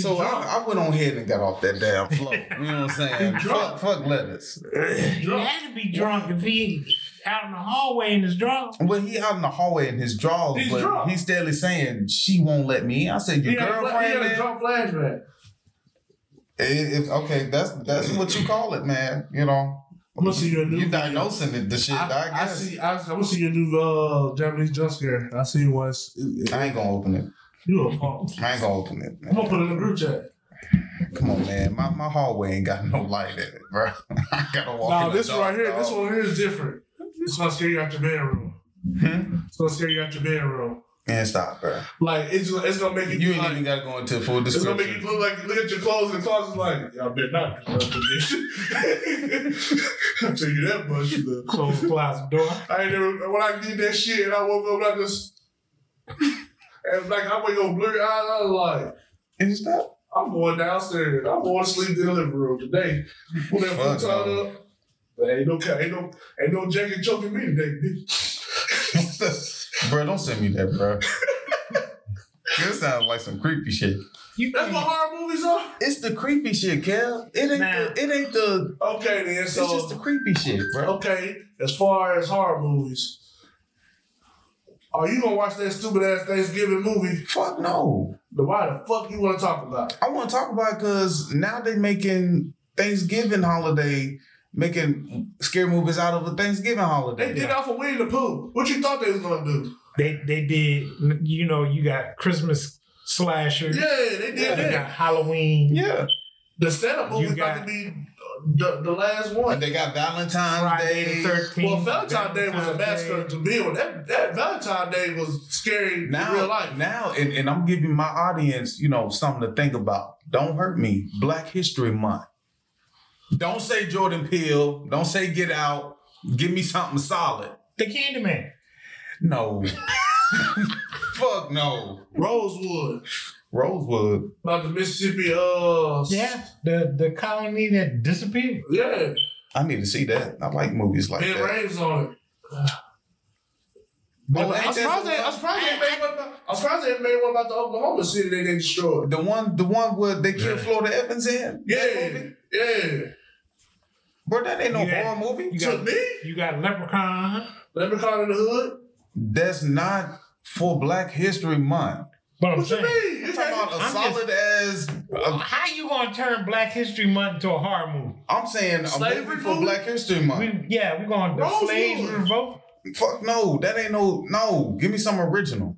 So I went on ahead and got off that damn floor. You know what I'm saying? Fuck letters. He had to be drunk if he out in the hallway in his drawers. Well, he out in the hallway in his drawers, but drunk. He's steadily saying, she won't let me in. I said, your girlfriend, man? He had a drunk flashback. Okay, that's what you call it, man. You know? I'm gonna see your new. You're diagnosing the shit. I guess. I'm gonna see your new Japanese jump scare. I see once. I ain't gonna open it. You a punk. I ain't gonna open it, man. I'm gonna put it in the group chat. Come on, man. My hallway ain't got no light in it, bro. I gotta walk. No, this one here is different. It's gonna scare you out your bedroom. It's gonna scare you out your bedroom. And stop, bro. Like it's gonna make you ain't like, even gotta go into full description. It's gonna make you look at your clothes and the closet's like, y'all better not. I'll tell you that much. Close the closet door. I ain't never when I did that shit and I woke up and I just. And like I went on blurry eyes, I was like, "Is that?" I'm going downstairs. I'm going to sleep in the living room today. Pull that futon up. But ain't no jacket choking me today, bitch. Bro, don't send me that, bro. This sounds like some creepy shit. That's what horror movies are? It's the creepy shit, Cal. It ain't the... Okay, then, so... It's just the creepy shit, bro. Okay, as far as horror movies, are you gonna watch that stupid-ass Thanksgiving movie? Fuck no. Then why the fuck you wanna talk about it? I wanna talk about it because now they making Thanksgiving holiday... Making scary movies out of a Thanksgiving holiday. They did off of Winnie the Pooh. What you thought they was gonna do? They did. You know, you got Christmas slashers. Yeah, they did that. You got Halloween. Yeah. The setup movie's about to be the last one. And they got Valentine's Day. Well, Valentine's Day was a massacre to Bill. That Valentine's Day was scary now, in real life. Now, and I'm giving my audience, you know, something to think about. Don't hurt me. Black History Month. Don't say Jordan Peele. Don't say Get Out. Give me something solid. The Candyman. No. Fuck no. Rosewood. About the Mississippi. Yeah. The colony that disappeared. Yeah. I need to see that. I like movies like that. Ben Raves on it. I'm surprised they made one about the Oklahoma City they destroyed. The one where they killed Florida Evans in. Yeah. Yeah. Bro, that ain't no horror movie. To me? You got Leprechaun. Leprechaun in the Hood? That's not for Black History Month. But I'm saying, you talking about a solid as... How you going to turn Black History Month into a horror movie? I'm saying a movie for Black History Month. We're going to slaves revolt. Fuck no. That ain't no. Give me some original.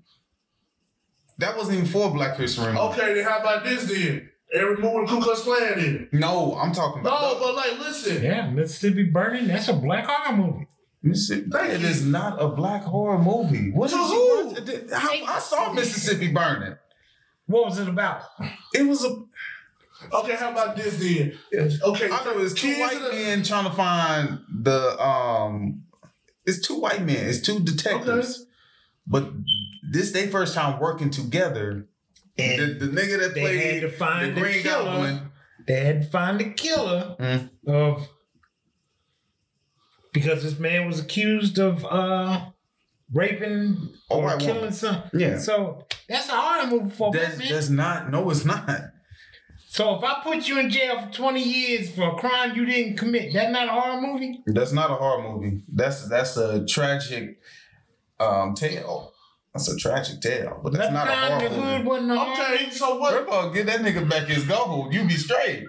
That wasn't even for Black History Month. Okay, then how about this then? Every movie Ku Klux Klan in it. No, I'm talking about... No, but like, listen. Yeah, Mississippi Burning, that's a black horror movie. It is not a black horror movie. What is it? I saw Mississippi Burning. What was it about? It was a... Okay, how about this then? Okay, I know it's two white men trying to find the... It's two white men. It's two detectives. Okay. But this their first time working together... And the nigga that played the Green Goblin. They had to find the killer of... Because this man was accused of raping or killing someone. Yeah. So that's a horror movie for a black man. That's not... No, it's not. So if I put you in jail for 20 years for a crime you didn't commit, that's not a horror movie? That's not a horror movie. That's a tragic tale. That's a tragic tale, but that's not a horror movie. Okay, so what? Grandpa, get that nigga back his gobble. You be straight.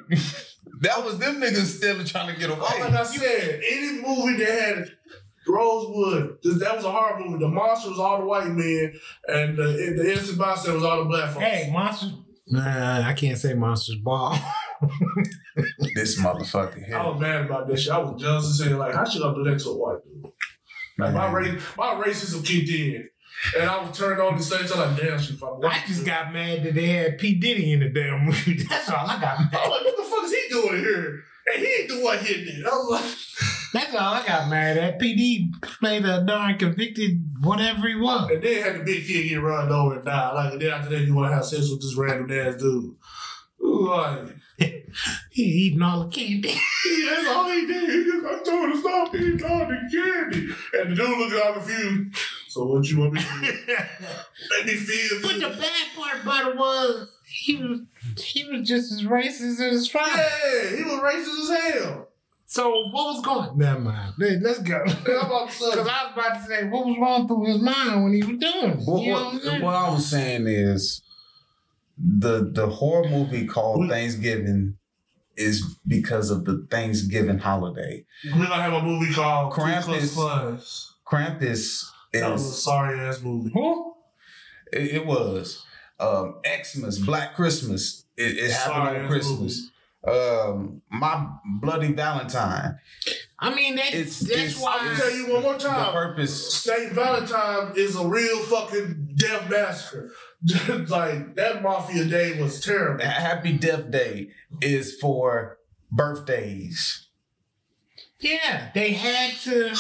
That was them niggas still trying to get away. Like I said, any movie that had Rosewood, that was a horror movie. The monster was all the white men, and the innocent bystander was all the black folks. Hey, monsters. Nah, I can't say Monsters Ball. This motherfucker here. I was mad about this shit. I was jealous and saying, like, how should I do that to a white dude? Like, my racism kicked in. And I was turned on the stage. I'm like, damn, shit. I just got mad that they had P. Diddy in the damn movie. That's all I got mad. I was like, what the fuck is he doing here? And he ain't the one hitting it. I was like... That's all I got mad at. P. D. played a darn convicted whatever he was. And then had the big kid get run over and die. Like, and then after that, you want to have sex with this random ass dude. Ooh, like... He eating all the candy. That's all he did. He just, I told him to stop eating all the candy. And the dude looking all confused. So what you want me to do? Let me feel. But the bad part about it was he was just as racist as his father. Yeah, he was racist as hell. So what was going on? Never mind. Let's go. Because I was about to say what was wrong through his mind when he was doing it. What I was saying is the horror movie called Thanksgiving is because of the Thanksgiving holiday. We're going to have a movie called Krampus. That was a sorry ass movie. Huh? It was Xmas, Black Christmas. It happened on Christmas. My Bloody Valentine. I mean, that's why. I'll tell you one more time. The purpose. St. Valentine is a real fucking death massacre. Like that Mafia Day was terrible. Happy Death Day is for birthdays. Yeah, they had to.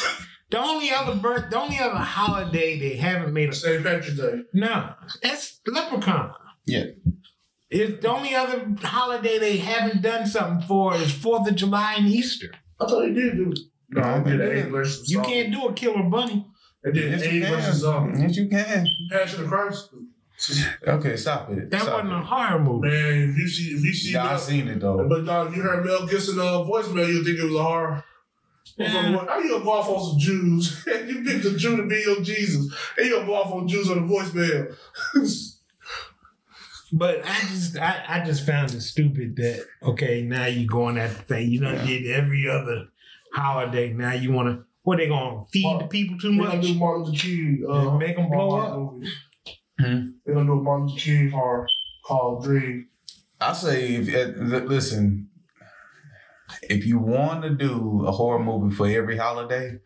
The only other holiday they haven't made a St. Patrick's Day. No, that's Leprechaun. Yeah, The only other holiday they haven't done something for is 4th of July and Easter. I thought they did do it. No, I did egg versus zombie. You can't do a killer bunny. They did egg versus zombie. Yes, you can. Passion of Christ. Okay, stop it. That wasn't a horror movie. Man, if you see that, I've seen it though. But dog, if you heard Mel Gibson's voicemail, you'd think it was a horror. Yeah. How you gonna go off on some Jews? You picked a Jew to be your Jesus, and you gonna go off on Jews on the voicemail. But I just found it stupid that okay, now you're going at the thing. You done did every other holiday. Now you wanna what they gonna feed the people too much? Do Martin Luther King, make them blow up. Mm-hmm. They're gonna do a Martin Luther King horror called Dream. I say, listen, if you want to do a horror movie for every holiday,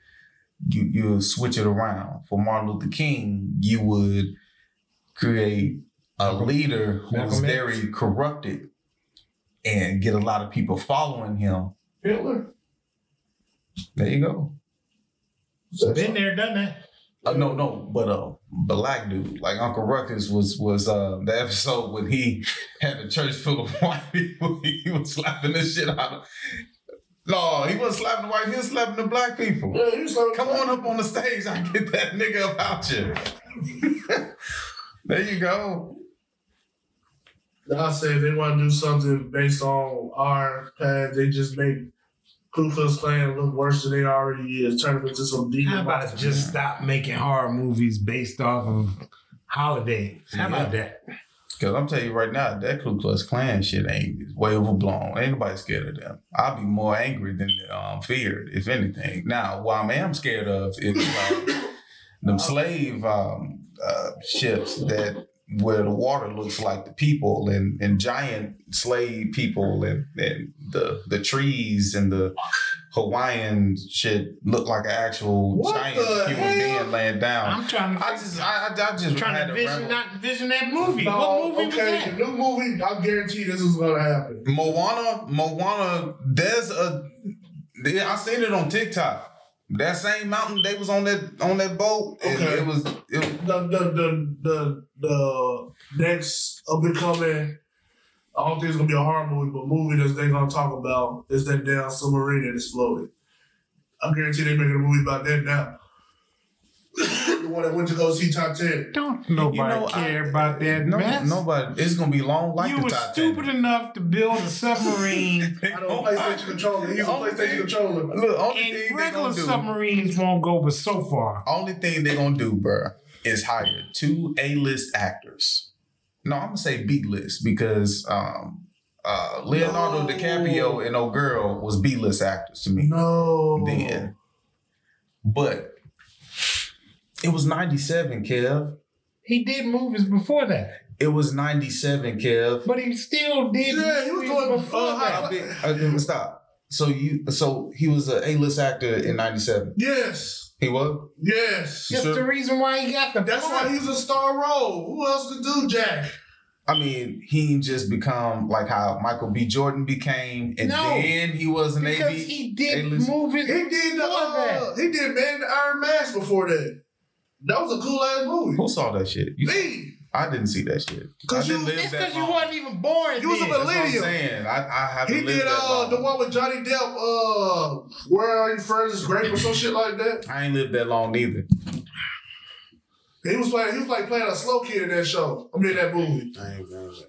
you switch it around. For Martin Luther King, you would create a leader who was very corrupted and get a lot of people following him. Hitler. There you go. Been there, done that. No, but black dude like Uncle Ruckus was the episode when he had a church full of white people. He was slapping the shit out of. No, he wasn't slapping the white. He was slapping the black people. Yeah, he was slapping. Come on up on the stage. I get that nigga about you. There you go. I say if they want to do something based on our past, they just make Ku Klux Klan look worse than they already is. Turn them into some demon. How about just stop making horror movies based off of holidays? How about that? Because I'm telling you right now, that Ku Klux Klan shit is way overblown. Ain't nobody scared of them. I'll be more angry than feared, if anything. Now, what I am scared of is them slave ships that where the water looks like the people and giant slave people and the trees and the Hawaiian shit look like an actual giant human being laying down. I'm trying to vision that movie. No, what movie was that? The new movie, I guarantee this is going to happen. Moana, there's I seen it on TikTok. That same mountain they was on that boat. Okay. It was the next up and coming. I don't think it's gonna be a horror movie, but movie that they're gonna talk about is that damn submarine that exploded. I guarantee they're making a movie about that now. The one that went to go see Titanic. Don't nobody care about that. Nobody. It's gonna be long like the Titanic. You were stupid enough to build a submarine. I don't PlayStation controller. He's a PlayStation controller. Look, regular submarines won't go, but so far, only thing they're gonna do, bro, is hire two A-list actors. No, I'm gonna say B-list because Leonardo DiCaprio and old girl was B-list actors to me. No, then, but. It was 97, Kev. He did movies before that. It was 97, Kev. But he still did. Yeah, he was doing before that. Stop. So he was an A-list actor in 97. Yes. He was? Yes. That's the reason why he got the That's part. Why he's a star role. Who else could do Jack? I mean, he just become like how Michael B. Jordan became, and then he was an A-list. Because he did movies before that. He did Man the Iron Mask before that. That was a cool-ass movie. Who saw that shit? Me. I didn't see that shit. Because you weren't even born. You was a millennial. That's what I'm saying. I haven't lived that long. He did the one with Johnny Depp, Where Are You Friends Is Great or some shit like that. I ain't lived that long either. He was like playing a slow kid in that show. I mean, that movie. I ain't gonna say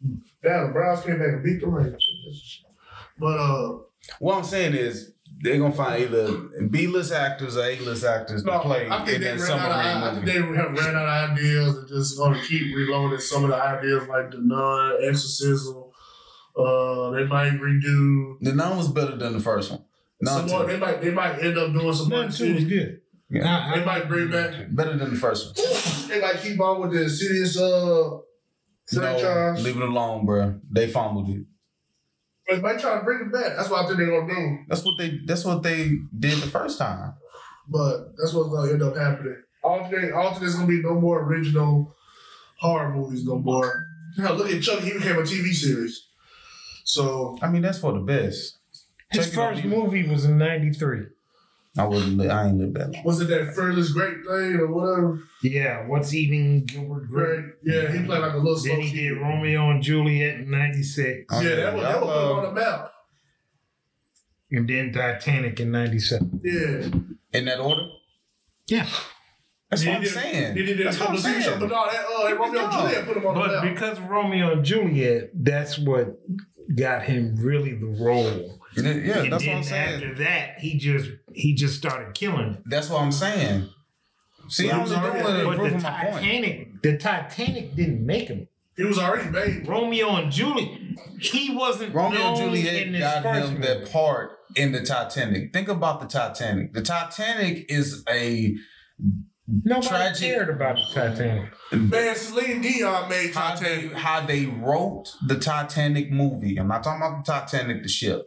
that. Damn, the Browns came back and beat the Rams. But, what I'm saying is, they're gonna find either B-list actors or A-list actors to play in that submarine movie. I think they have ran out of ideas and just gonna keep reloading some of the ideas like The Nun, Exorcism. They might redo. The Nun was better than the first one. They might end up doing some more. Nun 2 was good. Yeah. They might bring back better than the first one. They might keep on with the Insidious franchise. Leave it alone, bro. They fumbled it. They might try to bring it back. That's what I think they're gonna do. That's what they did the first time. But that's what's gonna end up happening. I don't think there's gonna be no more original horror movies no more. Hell, look at Chucky. He became a TV series. So I mean, that's for the best. His first movie was in '93. I ain't lived that long. Was it that Fearless Grape thing or whatever? Yeah, What's Eating Gilbert Grape? Yeah, he played like a little slow. Then he did Romeo and Juliet in 96. Yeah, that was on the map. And then Titanic in 97. Yeah. In that order? Yeah. That's what I'm saying. That's what I'm saying. But Romeo and Juliet put him on the map. But because of Romeo and Juliet, that's what got him really the role. Yeah, that's what I'm saying. After that, he just started killing it. That's what I'm saying. See, I was doing it. The Titanic didn't make him. It was already made. Romeo and Juliet. He wasn't. Romeo and Juliet got him that part in the Titanic. Think about the Titanic. The Titanic is a tragic. Nobody cared about the Titanic. Man, Celine Dion made Titanic. How they wrote the Titanic movie. I'm not talking about the Titanic, the ship.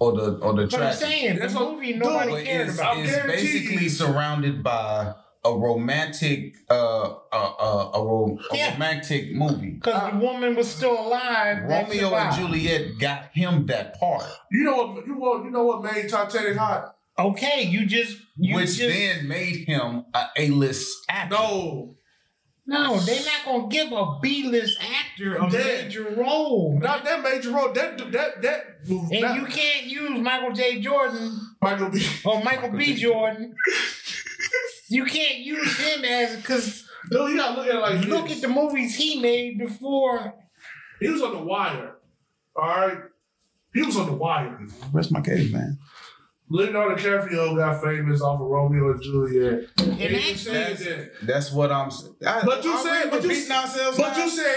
Or the track. I'm saying, that's the movie nobody cared about. It's basically surrounded by a romantic movie. Because the woman was still alive. Romeo and Juliet got him that part. You know what made Titanic hot? Okay, which then made him an A-list actor. No, they're not gonna give a B-list actor major role. Not that major role. That you can't use Michael J. Jordan. Michael B. Jordan. You can't use him because. No, you gotta look at it like this. Look at the movies he made before. He was on The Wire. All right, he was on The Wire. Rest my case, man. Leonardo DiCaprio got famous off of Romeo and Juliet. That's what I'm saying. But you said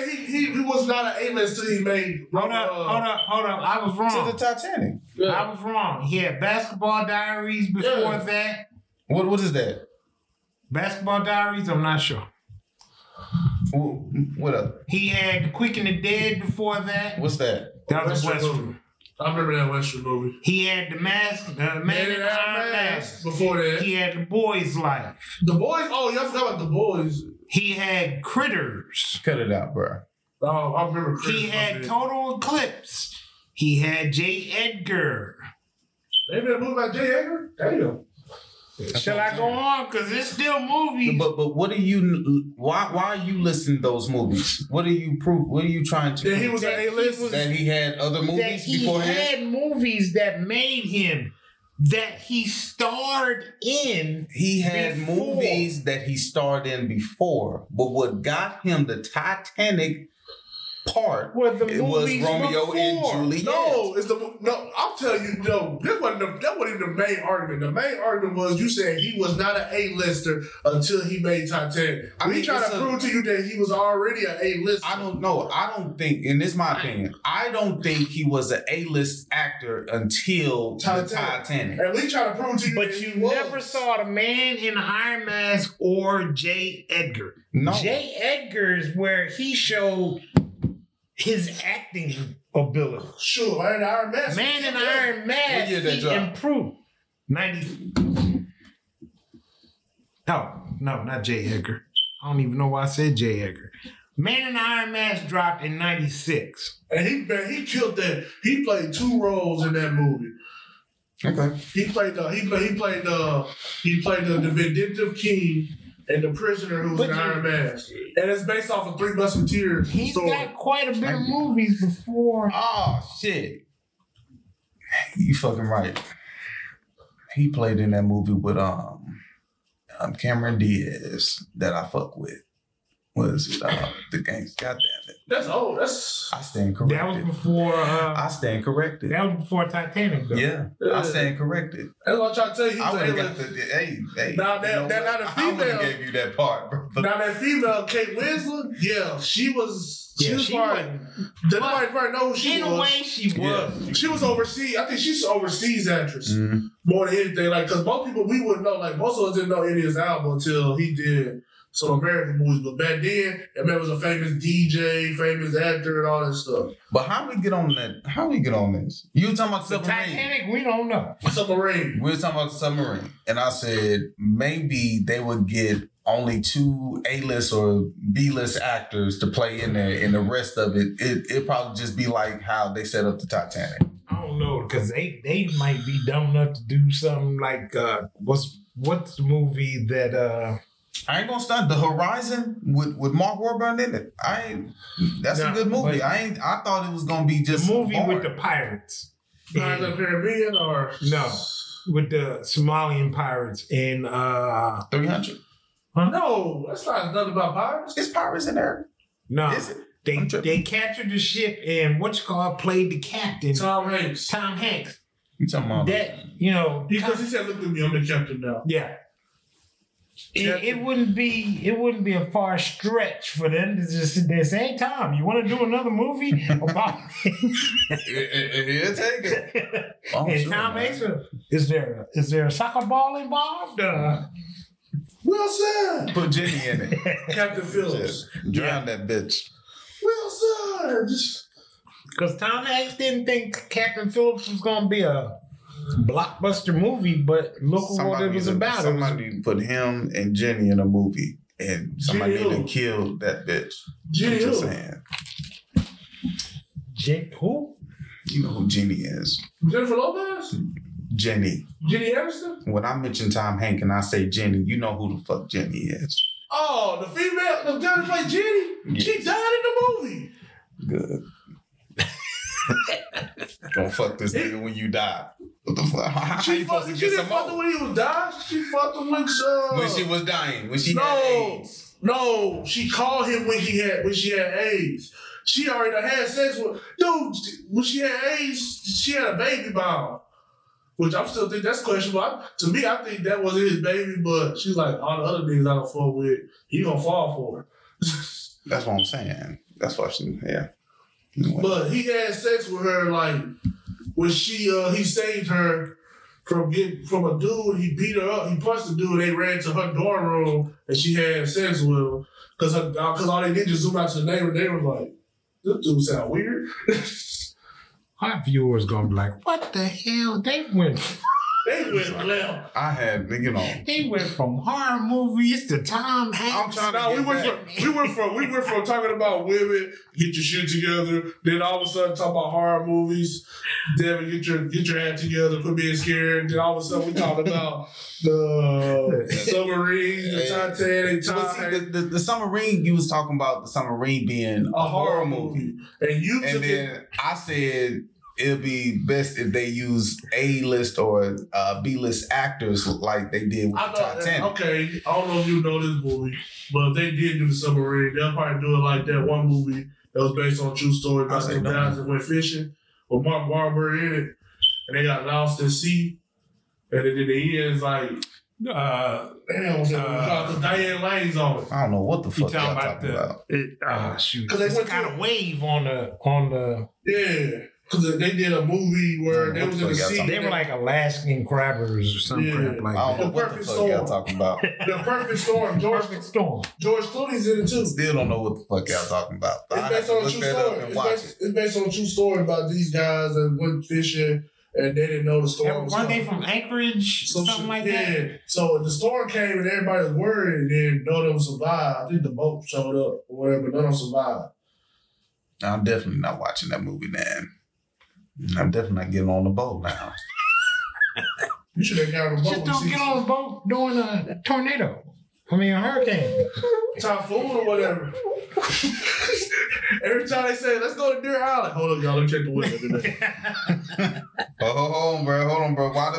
he was not an A-list till he made. Hold up. I was wrong. To the Titanic. Yeah. I was wrong. He had Basketball Diaries before that. What is that? Basketball Diaries? I'm not sure. What up? He had The Quick and the Dead before that. What's that? That was Western. I remember that Western movie. He had The Mask, The Man in Iron Mask. Before that, he had The Boy's Life. The Boys. Oh, y'all forgot about The Boys. He had Critters. Cut it out, bro. Oh, I remember Critters. He had Total Eclipse. He had J. Edgar. They made a movie about J. Edgar. Damn. Shall I go on? Because it's still movies. But what are you? Why are you listing those movies? What are you prove? What are you trying to? That prove? He was an A-list. That he had other movies beforehand. He had movies that made him. That he starred in. He had movies that he starred in before. But what got him the Titanic part? It was Romeo and Juliet. I'll tell you, that wasn't the main argument. The main argument was you said he was not an A-lister until he made Titanic. We try to prove to you that he was already an A-lister. I don't know. I don't think, and this is my opinion, I don't think he was an A-list actor until Titanic. And we try to prove to you never saw The Man in the Iron Mask or J. Edgar. No. J. Edgar is where he showed his acting ability. Sure, Man in Iron Mask. Man in Iron Mask, he improved. 90. No, not J. Edgar. I don't even know why I said J. Edgar. Man in Iron Mask dropped in 96. And he killed that. He played two roles in that movie. Okay. He played the vindictive king and the prisoner who's an Iron Mask. And it's based off of Three Musketeers. He's got quite a bit of movies before. Oh, shit. You fucking right. He played in that movie with Cameron Diaz that I fuck with. Was it The Gangs? Goddamn it. That's old. I stand corrected. That was before. I stand corrected. That was before Titanic, though. Yeah, I stand corrected. That's what I try to tell you. I got hey. Now that not a female. I gave you that part, bro. Now that female, Kate Winslet. Yeah, she was. Yeah, she was part. Nobody probably know who she was. In a way, she was. Yeah. She was overseas. I think she's an overseas actress more than anything. Like, because most people we wouldn't know. Like, most of us didn't know any of his album until he did. So American movies, but back then, that man was a famous DJ, famous actor, and all that stuff. But how we get on that? How we get on this? You were talking about the submarine. Titanic, we don't know. Submarine. We were talking about the submarine, and I said maybe they would get only two A-list or B-list actors to play in there, and the rest of it, it'd probably just be like how they set up the Titanic. don't know, because they might be dumb enough to do something like what's the movie that I ain't gonna stop The Horizon with Mark Wahlberg in it. That's a good movie. I thought it was gonna be just the movie with the pirates. Pirates of the Caribbean or no, with the Somalian pirates in 300. Huh? No, that's not nothing about pirates. It's pirates in there. No, is it? They captured the ship and played the captain. Tom Hanks. You talking about that? You know because he said, "Look at me, I'm the captain now." Yeah. It wouldn't be a far stretch for them to just sit there and say, "Hey, Tom, you want to do another movie about?" He'll take it. And sure, Tom Hanks, is there a soccer ball involved? Wilson, put Jimmy in it. Captain Phillips, drown that bitch. Wilson, because Tom Hanks didn't think Captain Phillips was gonna be a blockbuster movie, but look what it was about. Somebody put him and Jenny in a movie, and somebody done killed that bitch. Jenny, just saying. Who? You know who Jenny is? Jennifer Lopez. Jenny. Jenny Aniston. When I mention Tom Hanks and I say Jenny, you know who the fuck Jenny is. Oh, the female, the girl that played Jenny. Yes. She died in the movie. Good. Don't fuck this nigga when you die. What the fuck? She didn't fuck him when he was dying. She fucked him when she was dying. When she had AIDS. No, she called him when she had AIDS. She already had sex with dude. When she had AIDS, she had a baby bomb. Which I still think that's questionable. To me, I think that wasn't his baby, but she's like, all the other niggas I don't fuck with, he gonna fall for it. That's what I'm saying. That's why she, yeah. Anyway. But he had sex with her, like, when he saved her from a dude, he beat her up, he punched the dude, they ran to her dorm room, and she had sex with him. Because all they did was zoom out to the neighbor, they were like, this dude sound weird. Our viewers gonna be like, what the hell? They went left. I had, you know. They went from horror movies to Tom Hanks. We went from talking about women, get your shit together, then all of a sudden talk about horror movies. Devin, get your act together, quit being scared. Then all of a sudden we talked about the submarine, the Titanic, Tom Hanks. The submarine, you was talking about the submarine being a horror movie. And then I said it'll be best if they use A-list or B-list actors like they did with Titanic. Okay, I don't know if you know this movie, but if they did do The Submarine, they'll probably do it like that one movie that was based on a true story about some guys that went fishing with Mark Wahlberg in it, and they got lost at sea, and then in the end it's like, Diane Lane's on it. I don't know what the fuck y'all talking about. Shoot. Cause it's got a wave on the... Yeah. Because they did a movie where they was in the sea. They were like Alaskan crabbers or something crap like that. The perfect storm. Y'all talking about. The perfect storm. George Clooney's in it too. Still don't know what the fuck y'all talking about. It's based on a true story. It's based on a true story about these guys that went fishing and they didn't know the storm was coming. Weren't they from Anchorage? Something like that. So the storm came and everybody was worried, and then none of them survived. I think the boat showed up or whatever, but none of them survived. I'm definitely not watching that movie, man. I'm definitely not getting on the boat now. You should have got on the boat. Just don't get on the boat during a tornado. A hurricane. Typhoon or whatever. Every time they say, let's go to Deer Island. Hold up, y'all. Let me check the weather today. Hold on, bro. Why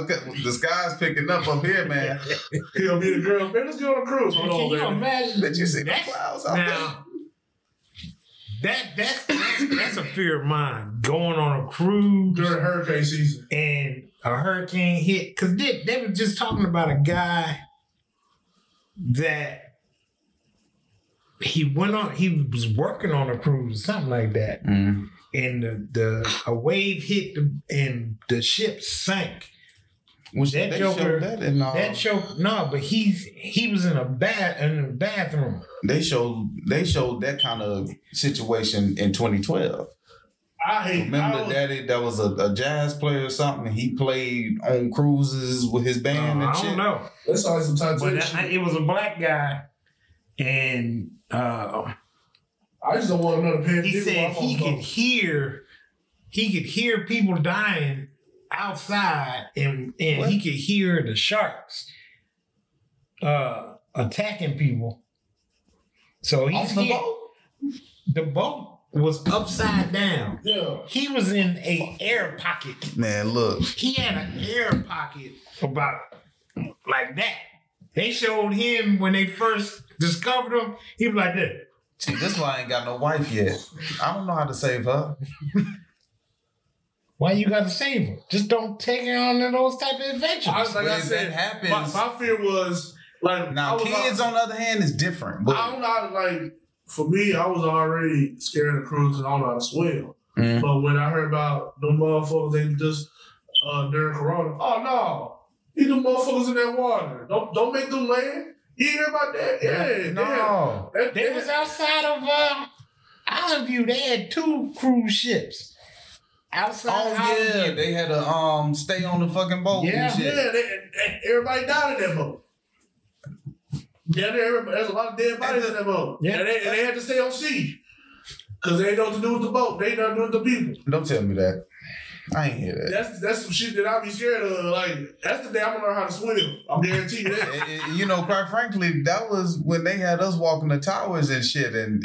the sky's picking up here, man? He'll be the girl. Man, let's get on a cruise. Can you imagine? Did you see the clouds out there? That's a fear of mine. Going on a cruise during hurricane season and a hurricane hit. Cause they were just talking about a guy that he was working on a cruise, something like that. Mm-hmm. And a wave hit and the ship sank. Was that Joker? That show, no, but he was in a bathroom. They showed that kind of situation in 2012. Remember, that was a jazz player or something. He played on cruises with his band and shit. I don't know. That's always some type of shit. It was a black guy, and I just don't want another pandemic. He said he could hear he could hear people dying outside, and he could hear the sharks attacking people. So he's the boat. The boat was upside down. Yeah. He was in a air pocket. Man, look. He had an air pocket about like that. They showed him when they first discovered him. He was like this. See, this one ain't got no wife yet. I don't know how to save her. Why you gotta save her? Just don't take her on those type of adventures. Like I said, that happens. My fear was like now. Kids, on the other hand, is different. But I don't know how to, like, for me, I was already scared of cruises and I don't know how to swim. Mm-hmm. But when I heard about them motherfuckers, they just during Corona. Oh no, these them motherfuckers in that water. Don't make them land. You hear about that? Yeah, no. They was outside of Island View. They had two cruise ships outside. Oh yeah, they had to stay on the fucking boat. Yeah, and shit. Everybody died in that boat. Yeah, there's a lot of dead bodies in that boat. Yeah, and they had to stay on sea because they ain't know what to do with the boat. They ain't know what to do with the people. Don't tell me that. I ain't hear that. That's some shit that I be scared of. Like, that's the day I'm gonna learn how to swim. I guarantee you that. You know, quite frankly, that was when they had us walking the towers and shit, and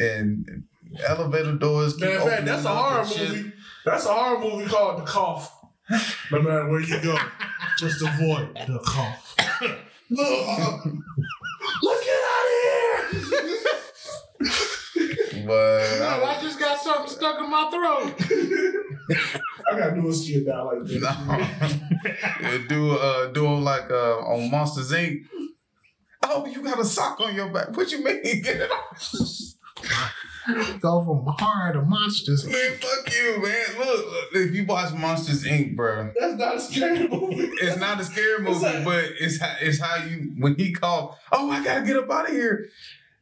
elevator doors. Man, in fact, that's a horror movie. Shit. That's a horror movie called The Cough. No matter where you go, just avoid the cough. Let's get out of here. But no, I just got something stuck in my throat. I gotta do a shit that like this. No. do like on Monsters Inc. Oh, you got a sock on your back. What you mean? Get it off. Go from horror to monsters. Man, fuck you, man. Look, if you watch Monsters Inc., bro, that's not a scary movie. It's not a scary movie, but it's how you when he called. Oh, I gotta get up out of here.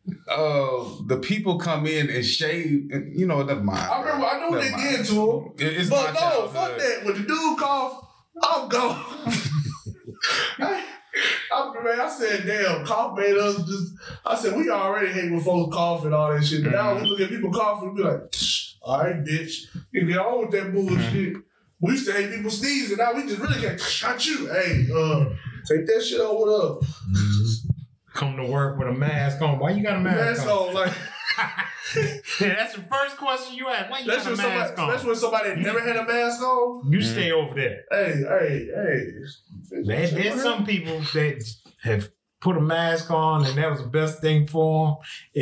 The people come in and shave, and, you know, never mind. I remember, I know what they did to him. It's but no, fuck that. When the dude coughed, I'm gone. I said, damn, cough made us just. I said, we already hate when folks cough and all that shit. Mm-hmm. Now we look at people coughing and be like, all right, bitch, you get on with that bullshit. Mm-hmm. We used to hate people sneezing. Now we just really can't shot you. Hey, take that shit over with us. Mm-hmm. Come to work with a mask on. Why you got a mask on? Like, yeah, that's the first question you ask. Why you got a mask on? Especially when somebody never had a mask on. You stay over there. Hey. There's some people that have put a mask on and that was the best thing for them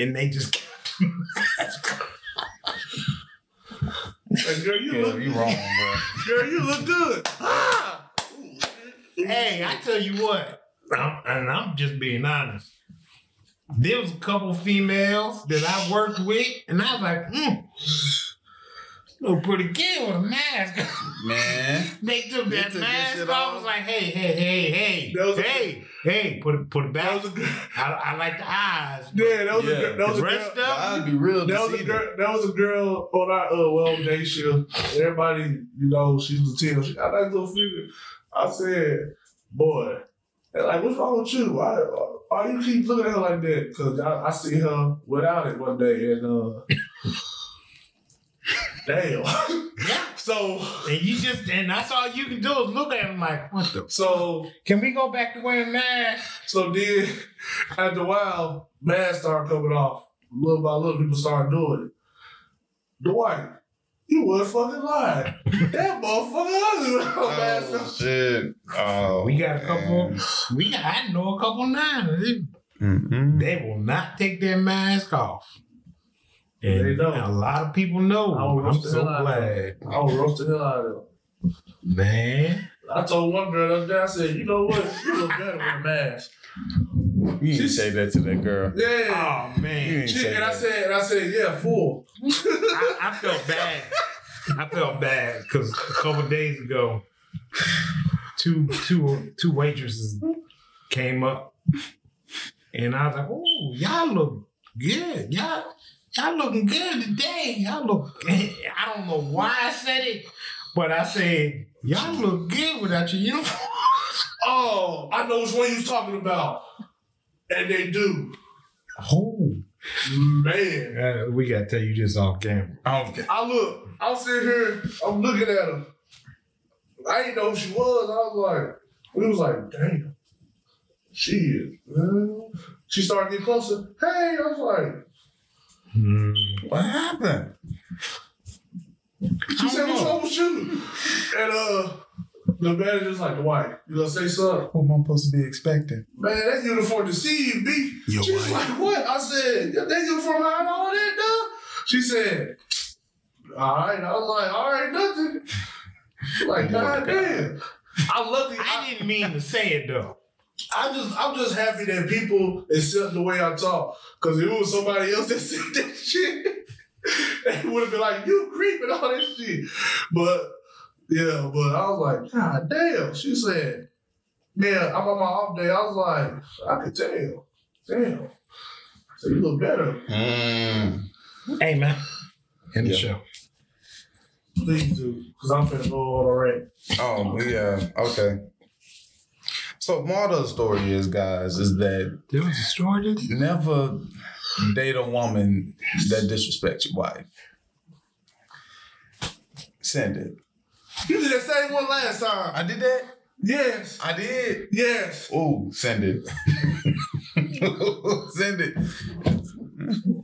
and they just kept the mask on. Like, girl, you wrong, bro. Girl, you look good. Hey, I tell you what. I'm just being honest. There was a couple females that I worked with, and I was like, look pretty good with a mask. Man, they took that mask off. I was like, hey, put it back. I like the eyes. Yeah, that was a girl. That was a girl on our day shift. Everybody, you know, she's Latino. She got that little figure. I said, boy. And like, what's wrong with you? Why you keep looking at her like that? Because I see her without it one day, and damn. Yeah. And that's all you can do is look at him like, what the? So can we go back to wearing masks? So then, after a while, masks started coming off. Little by little, people started doing it. Dwight, you were fucking lying. That motherfucker. Oh shit! Oh, we got a couple. Man. I know a couple nines. Mm-hmm. They will not take their mask off. And they don't. A lot of people know. I'm so glad. I will roast the hell out of them. Man, I told one girl the other day. I said, "You know what? You look better with a mask." You didn't say that to that girl. Yeah. Oh man. I said, yeah, fool. I felt bad. Because a couple days ago, two waitresses came up, and I was like, "Oh, y'all look good. Y'all looking good today. Y'all look good." I don't know why I said it, but I said, "Y'all look good without your uniform." Oh, I know which one you was talking about. And they do. Oh. Man. We got to tell you this off camera. I'm sitting here, I'm looking at her. I didn't know who she was. We was like, damn, she is. Man. She started getting closer. Hey, I was like, what happened? She said, what's up with you? And the manager's like, Dwight, you gonna say something? What am I supposed to be expecting? Man, that uniform deceived me. She was like, what? I said, that uniform hide all that, duh? She said, all right. I was like, all right, nothing. Like, God damn. I didn't mean to say it, though. I'm just happy that people accept the way I talk. Because if it was somebody else that said that shit, they would have been like, you creep and all that shit. But I was like, God damn. She said, man, I'm on my off day. I was like, I could tell. Damn. So you look better. Hey, man. End the show. Please do, because I'm finna go all right. Oh, yeah. Okay. So, moral of the story is, guys, is that... There was a story? Never date a woman that disrespects your wife. Send it. You did that same one last time. I did that? Yes. I did? Yes. Ooh, send it. Send it.